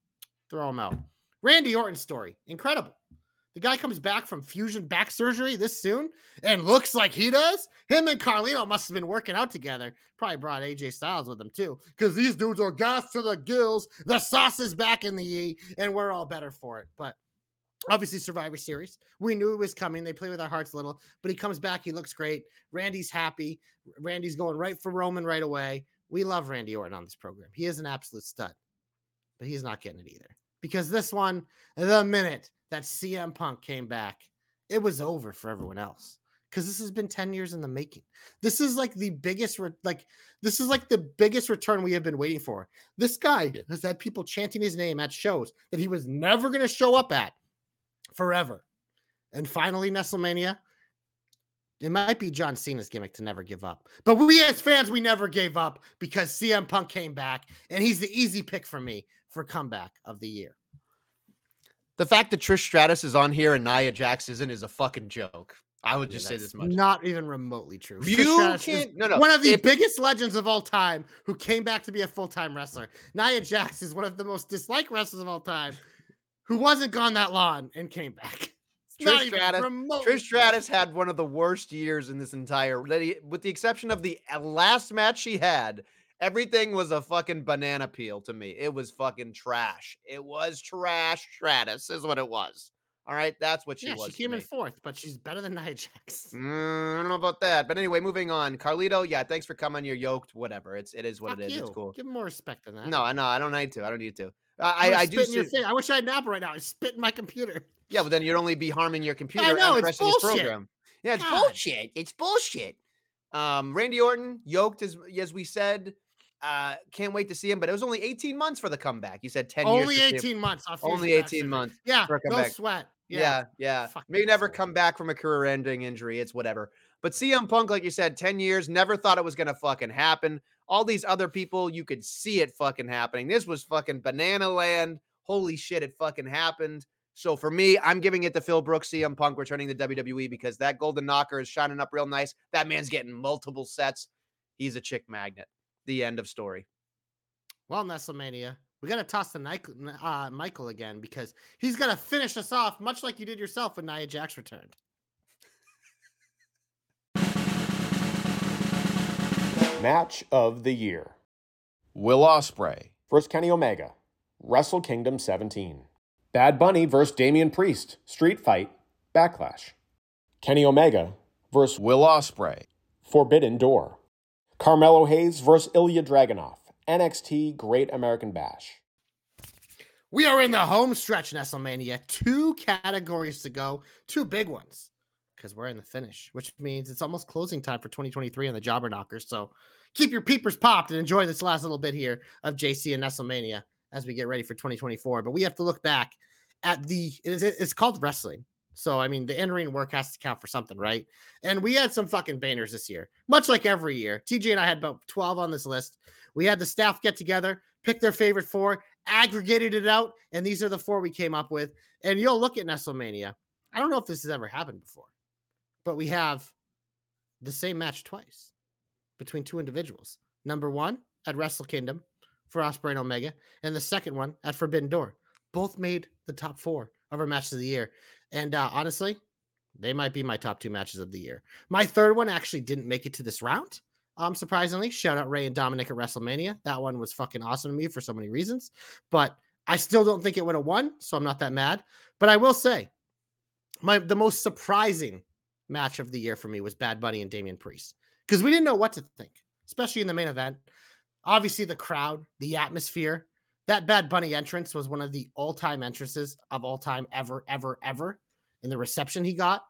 throw him out. Randy Orton's story. Incredible. The guy comes back from fusion back surgery this soon and looks like he does. Him and Carlito must have been working out together. Probably brought AJ Styles with them too, because these dudes are gassed to the gills. The sauce is back in the E, and we're all better for it. But obviously Survivor Series, we knew it was coming. They play with our hearts a little, but he comes back. He looks great. Randy's happy. Randy's going right for Roman right away. We love Randy Orton on this program. He is an absolute stud, but he's not getting it either. Because this one, the minute that CM Punk came back, it was over for everyone else, because this has been 10 years in the making. This is like the biggest, return we have been waiting for. This guy has had people chanting his name at shows that he was never going to show up at forever. And finally, Nestlemania, it might be John Cena's gimmick to never give up, but we as fans, we never gave up because CM Punk came back, and he's the easy pick for me for comeback of the year. The fact that Trish Stratus is on here and Nia Jax isn't is a fucking joke. I would just say this much. Not even remotely true. You can't. No. One of the biggest legends of all time who came back to be a full-time wrestler. Nia Jax is one of the most disliked wrestlers of all time who wasn't gone that long and came back. Trish Stratus had one of the worst years in this entire, with the exception of the last match she had. Everything was a fucking banana peel to me. It was fucking trash. It was trash. Stratus is what it was. All right, that's what she was. She came in fourth, but she's better than Nia Jax. I don't know about that. But anyway, moving on. Carlito, yeah, thanks for coming. You're yoked. Whatever. It is what it is. It's cool. Give him more respect than that. No, I know. I don't need to. I don't need to. I do. I wish I had an apple right now. I spit in my computer. Yeah, but then you'd only be harming your computer. I know, and it's bullshit. Program. Yeah, it's bullshit. It's bullshit. Randy Orton, yoked as we said. Can't wait to see him, but it was only 18 months for the comeback. You said 10 only years. 18 months, only 18 months. Yeah, no sweat. Yeah. May never come back from a career-ending injury. It's whatever. But CM Punk, like you said, 10 years, never thought it was going to fucking happen. All these other people, you could see it fucking happening. This was fucking banana land. Holy shit, it fucking happened. So for me, I'm giving it to Phil Brooks, CM Punk returning to WWE because that Golden Knocker is shining up real nice. That man's getting multiple sets. He's a chick magnet. The end of story. Well, Nestlemania, we got to toss to Michael again because he's going to finish us off much like you did yourself when Nia Jax returned. Match of the year. Will Ospreay versus Kenny Omega. Wrestle Kingdom 17. Bad Bunny versus Damian Priest. Street Fight. Backlash. Kenny Omega versus Will Ospreay. Forbidden Door. Carmelo Hayes versus Ilya Dragunov. NXT Great American Bash. We are in the home stretch, Nestlemania. 2 categories to go. 2 big ones. Because we're in the finish, which means it's almost closing time for 2023 on the JobberKnocker. So keep your peepers popped and enjoy this last little bit here of JC and Nestlemania as we get ready for 2024. But we have to look back at it's called wrestling. So, I mean, the in-ring work has to count for something, right? And we had some fucking bangers this year, much like every year. TJ and I had about 12 on this list. We had the staff get together, pick their favorite 4, aggregated it out, and these are the 4 we came up with. And you'll look at Nestlemania. I don't know if this has ever happened before, but we have the same match twice between 2 individuals. Number 1 at Wrestle Kingdom for Ospreay and Omega, and the second one at Forbidden Door. Both made the top 4 of our matches of the year. And honestly, they might be my top 2 matches of the year. My third one actually didn't make it to this round. Surprisingly, shout out Ray and Dominic at WrestleMania. That one was fucking awesome to me for so many reasons, but I still don't think it would have won. So I'm not that mad, but I will say the most surprising match of the year for me was Bad Bunny and Damian Priest. Cause we didn't know what to think, especially in the main event. Obviously the crowd, the atmosphere, that Bad Bunny entrance was one of the all-time entrances of all time ever. And the reception he got,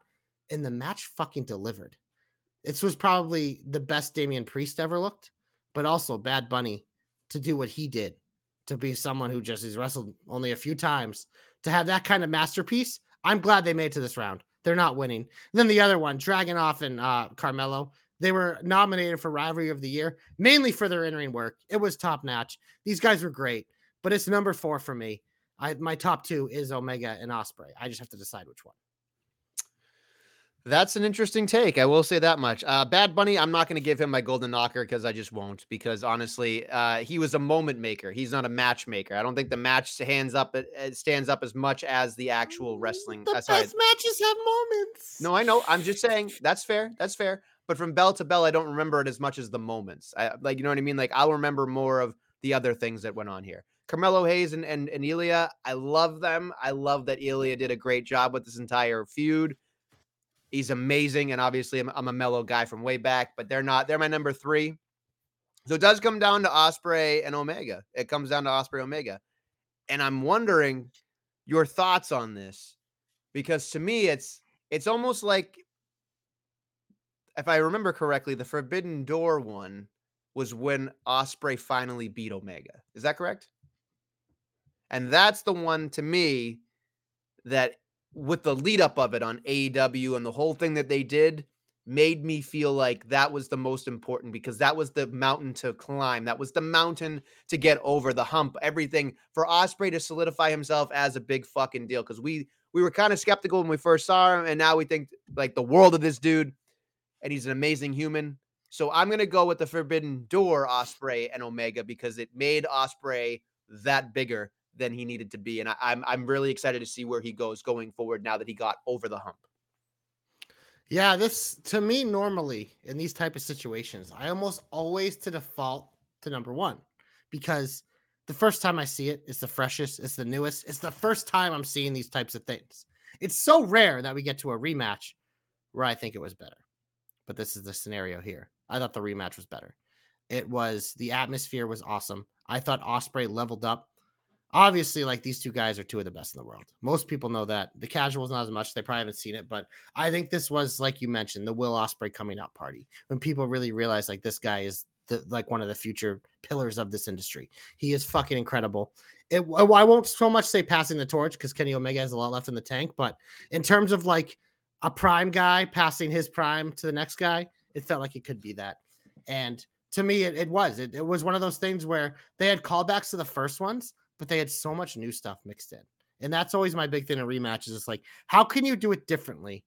and the match fucking delivered. This was probably the best Damian Priest ever looked, but also Bad Bunny to do what he did, to be someone who just has wrestled only a few times, to have that kind of masterpiece. I'm glad they made it to this round. They're not winning. And then the other one, Dragunov and Carmelo, they were nominated for Rivalry of the Year, mainly for their in-ring work. It was top notch. These guys were great, but it's number 4 for me. My top 2 is Omega and Ospreay. I just have to decide which one. That's an interesting take. I will say that much. Bad Bunny, I'm not going to give him my Golden Knocker because I just won't. Because honestly, he was a moment maker. He's not a match maker. I don't think the match stands up as much as the actual wrestling. The best matches have moments. No, I know. I'm just saying that's fair. That's fair. But from bell to bell, I don't remember it as much as the moments. You know what I mean? Like, I'll remember more of the other things that went on here. Carmelo Hayes and Ilya, I love them. I love that Ilya did a great job with this entire feud. He's amazing, and obviously I'm a Mello guy from way back, but they're my number 3. So it does come down to Ospreay and Omega. It comes down to Ospreay Omega. And I'm wondering your thoughts on this, because to me it's almost like, if I remember correctly, the Forbidden Door one was when Ospreay finally beat Omega. Is that correct? And that's the one to me that, with the lead up of it on AEW and the whole thing that they did, made me feel like that was the most important, because that was the mountain to climb. That was the mountain to get over, the hump, everything for Ospreay to solidify himself as a big fucking deal. Cause we were kind of skeptical when we first saw him, and now we think like the world of this dude, and he's an amazing human. So I'm going to go with the Forbidden Door, Ospreay and Omega, because it made Ospreay that bigger than he needed to be. And I'm really excited to see where he goes going forward now that he got over the hump. Yeah, this, to me, normally in these type of situations, I almost always default to number 1, because the first time I see it, it's the freshest, it's the newest, it's the first time I'm seeing these types of things. It's so rare that we get to a rematch where I think it was better. But this is the scenario here. I thought the rematch was better. It was, the atmosphere was awesome. I thought Ospreay leveled up. Obviously, like, these two guys are two of the best in the world. Most people know that. The casuals, not as much. They probably haven't seen it. But I think this was, like you mentioned, the Will Ospreay coming out party. When people really realize, like, this guy is, like, one of the future pillars of this industry. He is fucking incredible. I won't so much say passing the torch, because Kenny Omega has a lot left in the tank. But in terms of, like, a prime guy passing his prime to the next guy, it felt like it could be that. And to me, it was one of those things where they had callbacks to the first ones, but they had so much new stuff mixed in. And that's always my big thing in rematches. It's like, how can you do it differently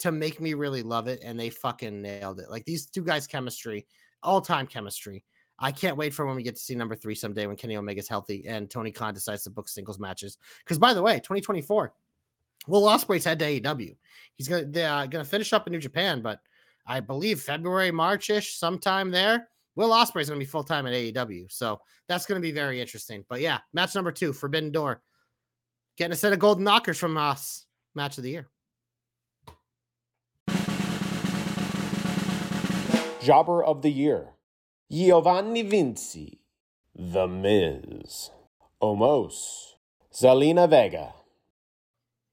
to make me really love it? And they fucking nailed it. Like, these two guys' chemistry, all-time chemistry. I can't wait for when we get to see number 3 someday, when Kenny Omega's healthy and Tony Khan decides to book singles matches. Because, by the way, 2024, Will Ospreay's head to AEW. He's gonna finish up in New Japan, but I believe February, March-ish, sometime there, Will Ospreay's going to be full-time at AEW, so that's going to be very interesting. But yeah, match number 2, Forbidden Door. Getting a set of Golden Knockers from us. Match of the year. Jobber of the year. Giovanni Vinci. The Miz. Omos. Zelina Vega.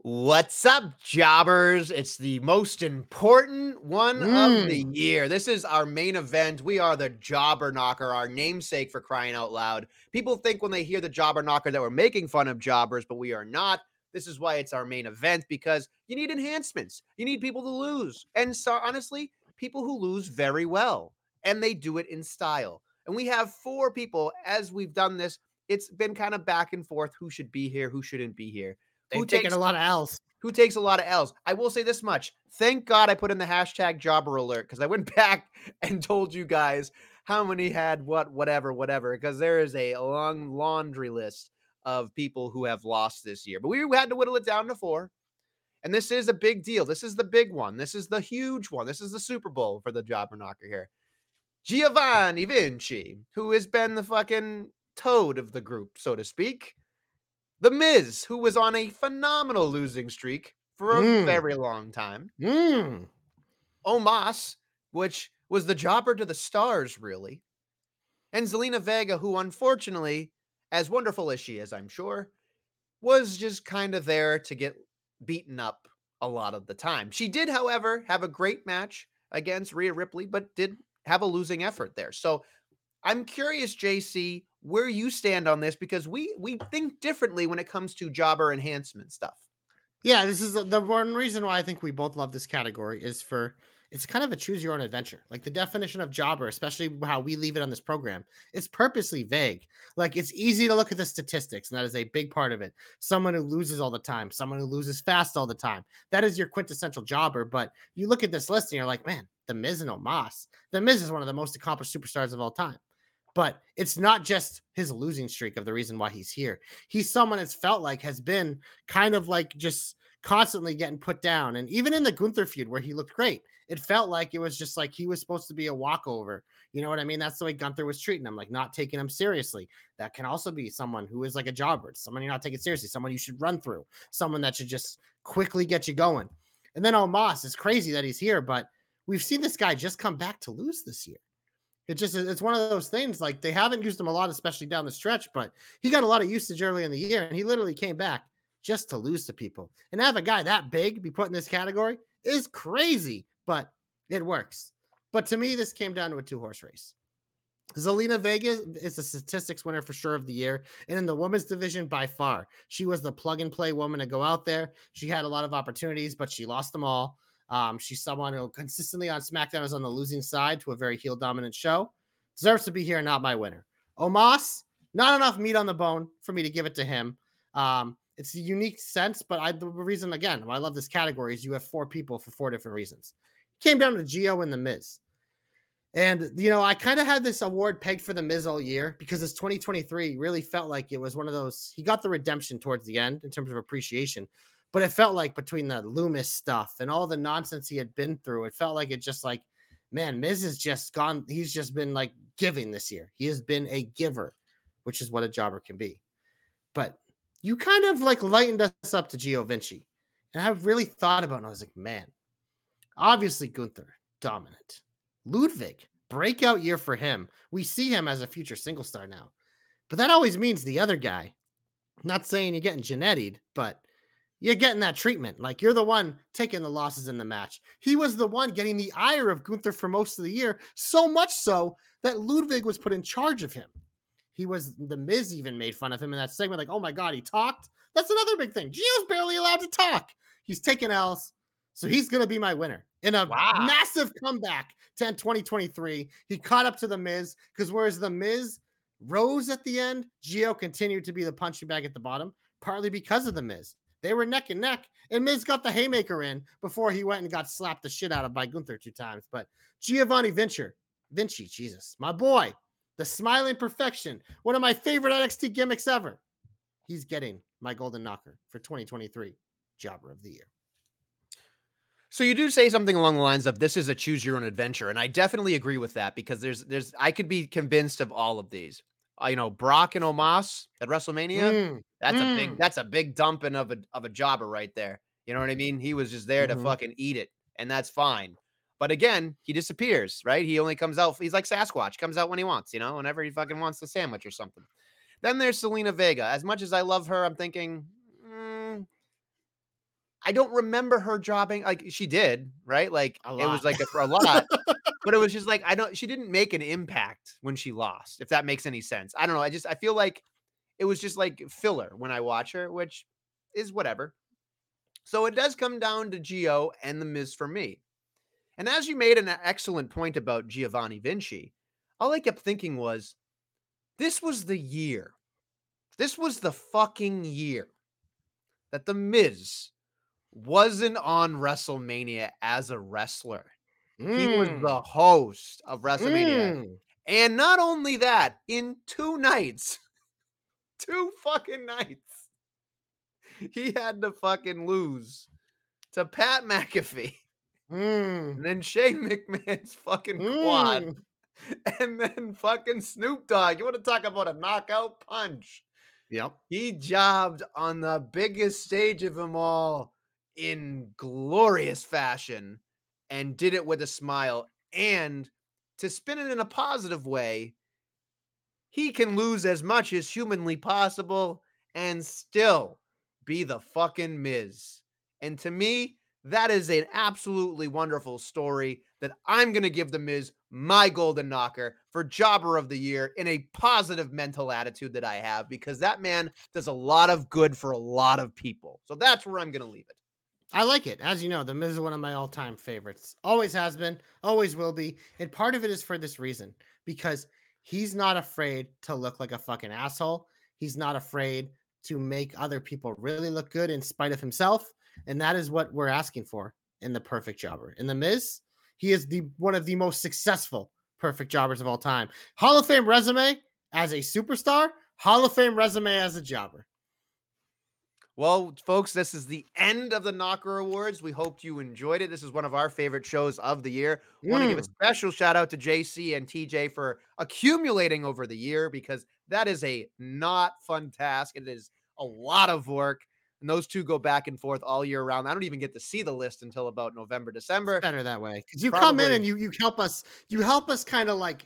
What's up, jobbers? It's the most important one of the year. This is our main event. We are the JobberKnocker, our namesake, for crying out loud. People think when they hear the JobberKnocker that we're making fun of jobbers, but we are not. This is why it's our main event, because you need enhancements. You need people to lose. And so, honestly, people who lose very well, and they do it in style. And we have 4 people. As we've done this, it's been kind of back and forth. Who should be here? Who shouldn't be here? Who takes a lot of L's? Who takes a lot of L's? I will say this much. Thank God I put in the hashtag jobber alert, because I went back and told you guys how many had what, whatever, because there is a long laundry list of people who have lost this year. But we had to whittle it down to 4. And this is a big deal. This is the big one. This is the huge one. This is the Super Bowl for the JobberKnocker here. Giovanni Vinci, who has been the fucking toad of the group, so to speak. The Miz, who was on a phenomenal losing streak for a very long time. Omos, which was the jobber to the stars, really. And Zelina Vega, who, unfortunately, as wonderful as she is, I'm sure, was just kind of there to get beaten up a lot of the time. She did, however, have a great match against Rhea Ripley, but did have a losing effort there. So I'm curious, JC, where you stand on this, because we think differently when it comes to jobber enhancement stuff. Yeah, this is the one reason why I think we both love this category, is for, it's kind of a choose your own adventure. Like, the definition of jobber, especially how we leave it on this program, it's purposely vague. Like, it's easy to look at the statistics, and that is a big part of it. Someone who loses all the time, someone who loses fast all the time. That is your quintessential jobber. But you look at this list and you're like, man, The Miz and Omos. The Miz is one of the most accomplished superstars of all time. But it's not just his losing streak of the reason why he's here. He's someone that's felt like has been kind of like just constantly getting put down. And even in the Gunther feud where he looked great, it felt like it was just like he was supposed to be a walkover. You know what I mean? That's the way Gunther was treating him, like not taking him seriously. That can also be someone who is like a jobber, someone you're not taking seriously, someone you should run through, someone that should just quickly get you going. And then Omos, it's crazy that he's here, but we've seen this guy just come back to lose this year. It just, it's one of those things, like they haven't used him a lot, especially down the stretch, but he got a lot of usage early in the year, and he literally came back just to lose to people. And to have a guy that big be put in this category is crazy, but it works. But to me, this came down to a 2-horse race. Zelina Vega is the statistics winner for sure of the year. And in the women's division, by far, she was the plug and play woman to go out there. She had a lot of opportunities, but she lost them all. She's someone who consistently on SmackDown is on the losing side to a very heel dominant show. Deserves to be here, not my winner. Omos, not enough meat on the bone for me to give it to him. It's a unique sense, but the reason, again, why I love this category is you have 4 people for 4 different reasons. Came down to Gio and The Miz. And, you know, I kind of had this award pegged for The Miz all year because his 2023 really felt like it was one of those, he got the redemption towards the end in terms of appreciation. But it felt like between the Loomis stuff and all the nonsense he had been through, it felt like it just like, man, Miz has just gone. He's just been like giving this year. He has been a giver, which is what a jobber can be. But you kind of like lightened us up to Gio Vinci. And I really thought about it, and I was like, man, obviously Gunther, dominant. Ludwig, breakout year for him. We see him as a future single star now. But that always means the other guy. I'm not saying you're getting Genetti'd, but you're getting that treatment. Like, you're the one taking the losses in the match. He was the one getting the ire of Gunther for most of the year, so much so that Ludwig was put in charge of him. He was, the Miz even made fun of him in that segment, like, oh my God, he talked. That's another big thing. Gio's barely allowed to talk. He's taking L's, so he's going to be my winner. In a massive comeback to end 2023, he caught up to the Miz, because whereas the Miz rose at the end, Gio continued to be the punching bag at the bottom, partly because of the Miz. They were neck and neck, and Miz got the haymaker in before he went and got slapped the shit out of by Gunther two times. But Giovanni Vinci, Jesus, my boy, the smiling perfection, one of my favorite NXT gimmicks ever. He's getting my Golden Knocker for 2023 Jobber of the Year. So you do say something along the lines of this is a choose your own adventure. And I definitely agree with that, because there's I could be convinced of all of these. You know, Brock and Omos at WrestleMania. That's a big dumping of a jobber right there. You know what I mean? He was just there to fucking eat it, and that's fine. But again, he disappears, right? He only comes out. He's like Sasquatch, comes out when he wants, you know, whenever he fucking wants the sandwich or something. Then there's Selena Vega. As much as I love her, I'm thinking, I don't remember her jobbing. Like, she did, right? Like, it was like a lot. But it was just like, she didn't make an impact when she lost, if that makes any sense. I don't know. I feel like it was just like filler when I watch her, which is whatever. So it does come down to Gio and the Miz for me. And as you made an excellent point about Giovanni Vinci, all I kept thinking was, this was the year. This was the fucking year that the Miz wasn't on WrestleMania as a wrestler. He was the host of WrestleMania. And not only that, in two fucking nights, he had to fucking lose to Pat McAfee. And then Shane McMahon's fucking quad. And then fucking Snoop Dogg. You want to talk about a knockout punch? Yep. He jobbed on the biggest stage of them all in glorious fashion, and did it with a smile. And to spin it in a positive way, he can lose as much as humanly possible and still be the fucking Miz. And to me, that is an absolutely wonderful story that I'm going to give the Miz my Golden Knocker for Jobber of the Year in a positive mental attitude that I have, because that man does a lot of good for a lot of people. So that's where I'm going to leave it. I like it. As you know, The Miz is one of my all-time favorites. Always has been, always will be. And part of it is for this reason, because he's not afraid to look like a fucking asshole. He's not afraid to make other people really look good in spite of himself. And that is what we're asking for in the perfect jobber. In The Miz, he is one of the most successful perfect jobbers of all time. Hall of Fame resume as a superstar, Hall of Fame resume as a jobber. Well, folks, this is the end of the Knocker Awards. We hope you enjoyed it. This is one of our favorite shows of the year. I want to give a special shout out to JC and TJ for accumulating over the year, because that is a not fun task. It is a lot of work. And those two go back and forth all year round. I don't even get to see the list until about November, December. It's better that way. Because you come in and you help us. You help us kind of like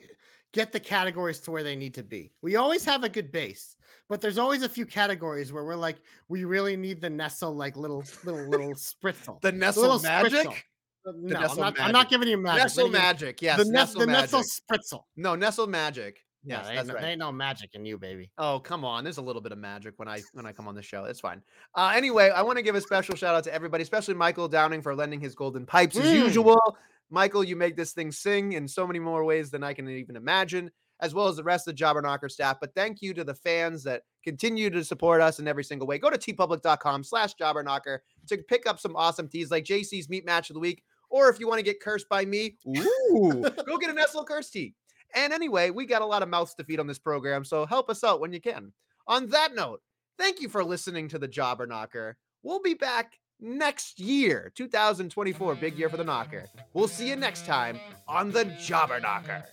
get the categories to where they need to be. We always have a good base. But there's always a few categories where we're like, we really need the Nestle, like little spritzel. The Nestle little magic? Spritzel. No, I'm not giving you magic. Nestle magic, yes. The Nestle spritzel. No, Nestle magic. Yes, no, that's right. There ain't no magic in you, baby. Oh, come on. There's a little bit of magic when I come on the show. It's fine. Anyway, I want to give a special shout out to everybody, especially Michael Downing for lending his golden pipes as usual. Michael, you make this thing sing in so many more ways than I can even imagine, as well as the rest of the Jobber Knocker staff. But thank you to the fans that continue to support us in every single way. Go to tpublic.com/JobberKnocker to pick up some awesome teas like JC's Meat Match of the Week. Or if you want to get cursed by me, go get a Nestle Curse Tea. And anyway, we got a lot of mouths to feed on this program, so help us out when you can. On that note, thank you for listening to the Jobber Knocker. We'll be back next year, 2024, big year for the Knocker. We'll see you next time on the Jobber Knocker.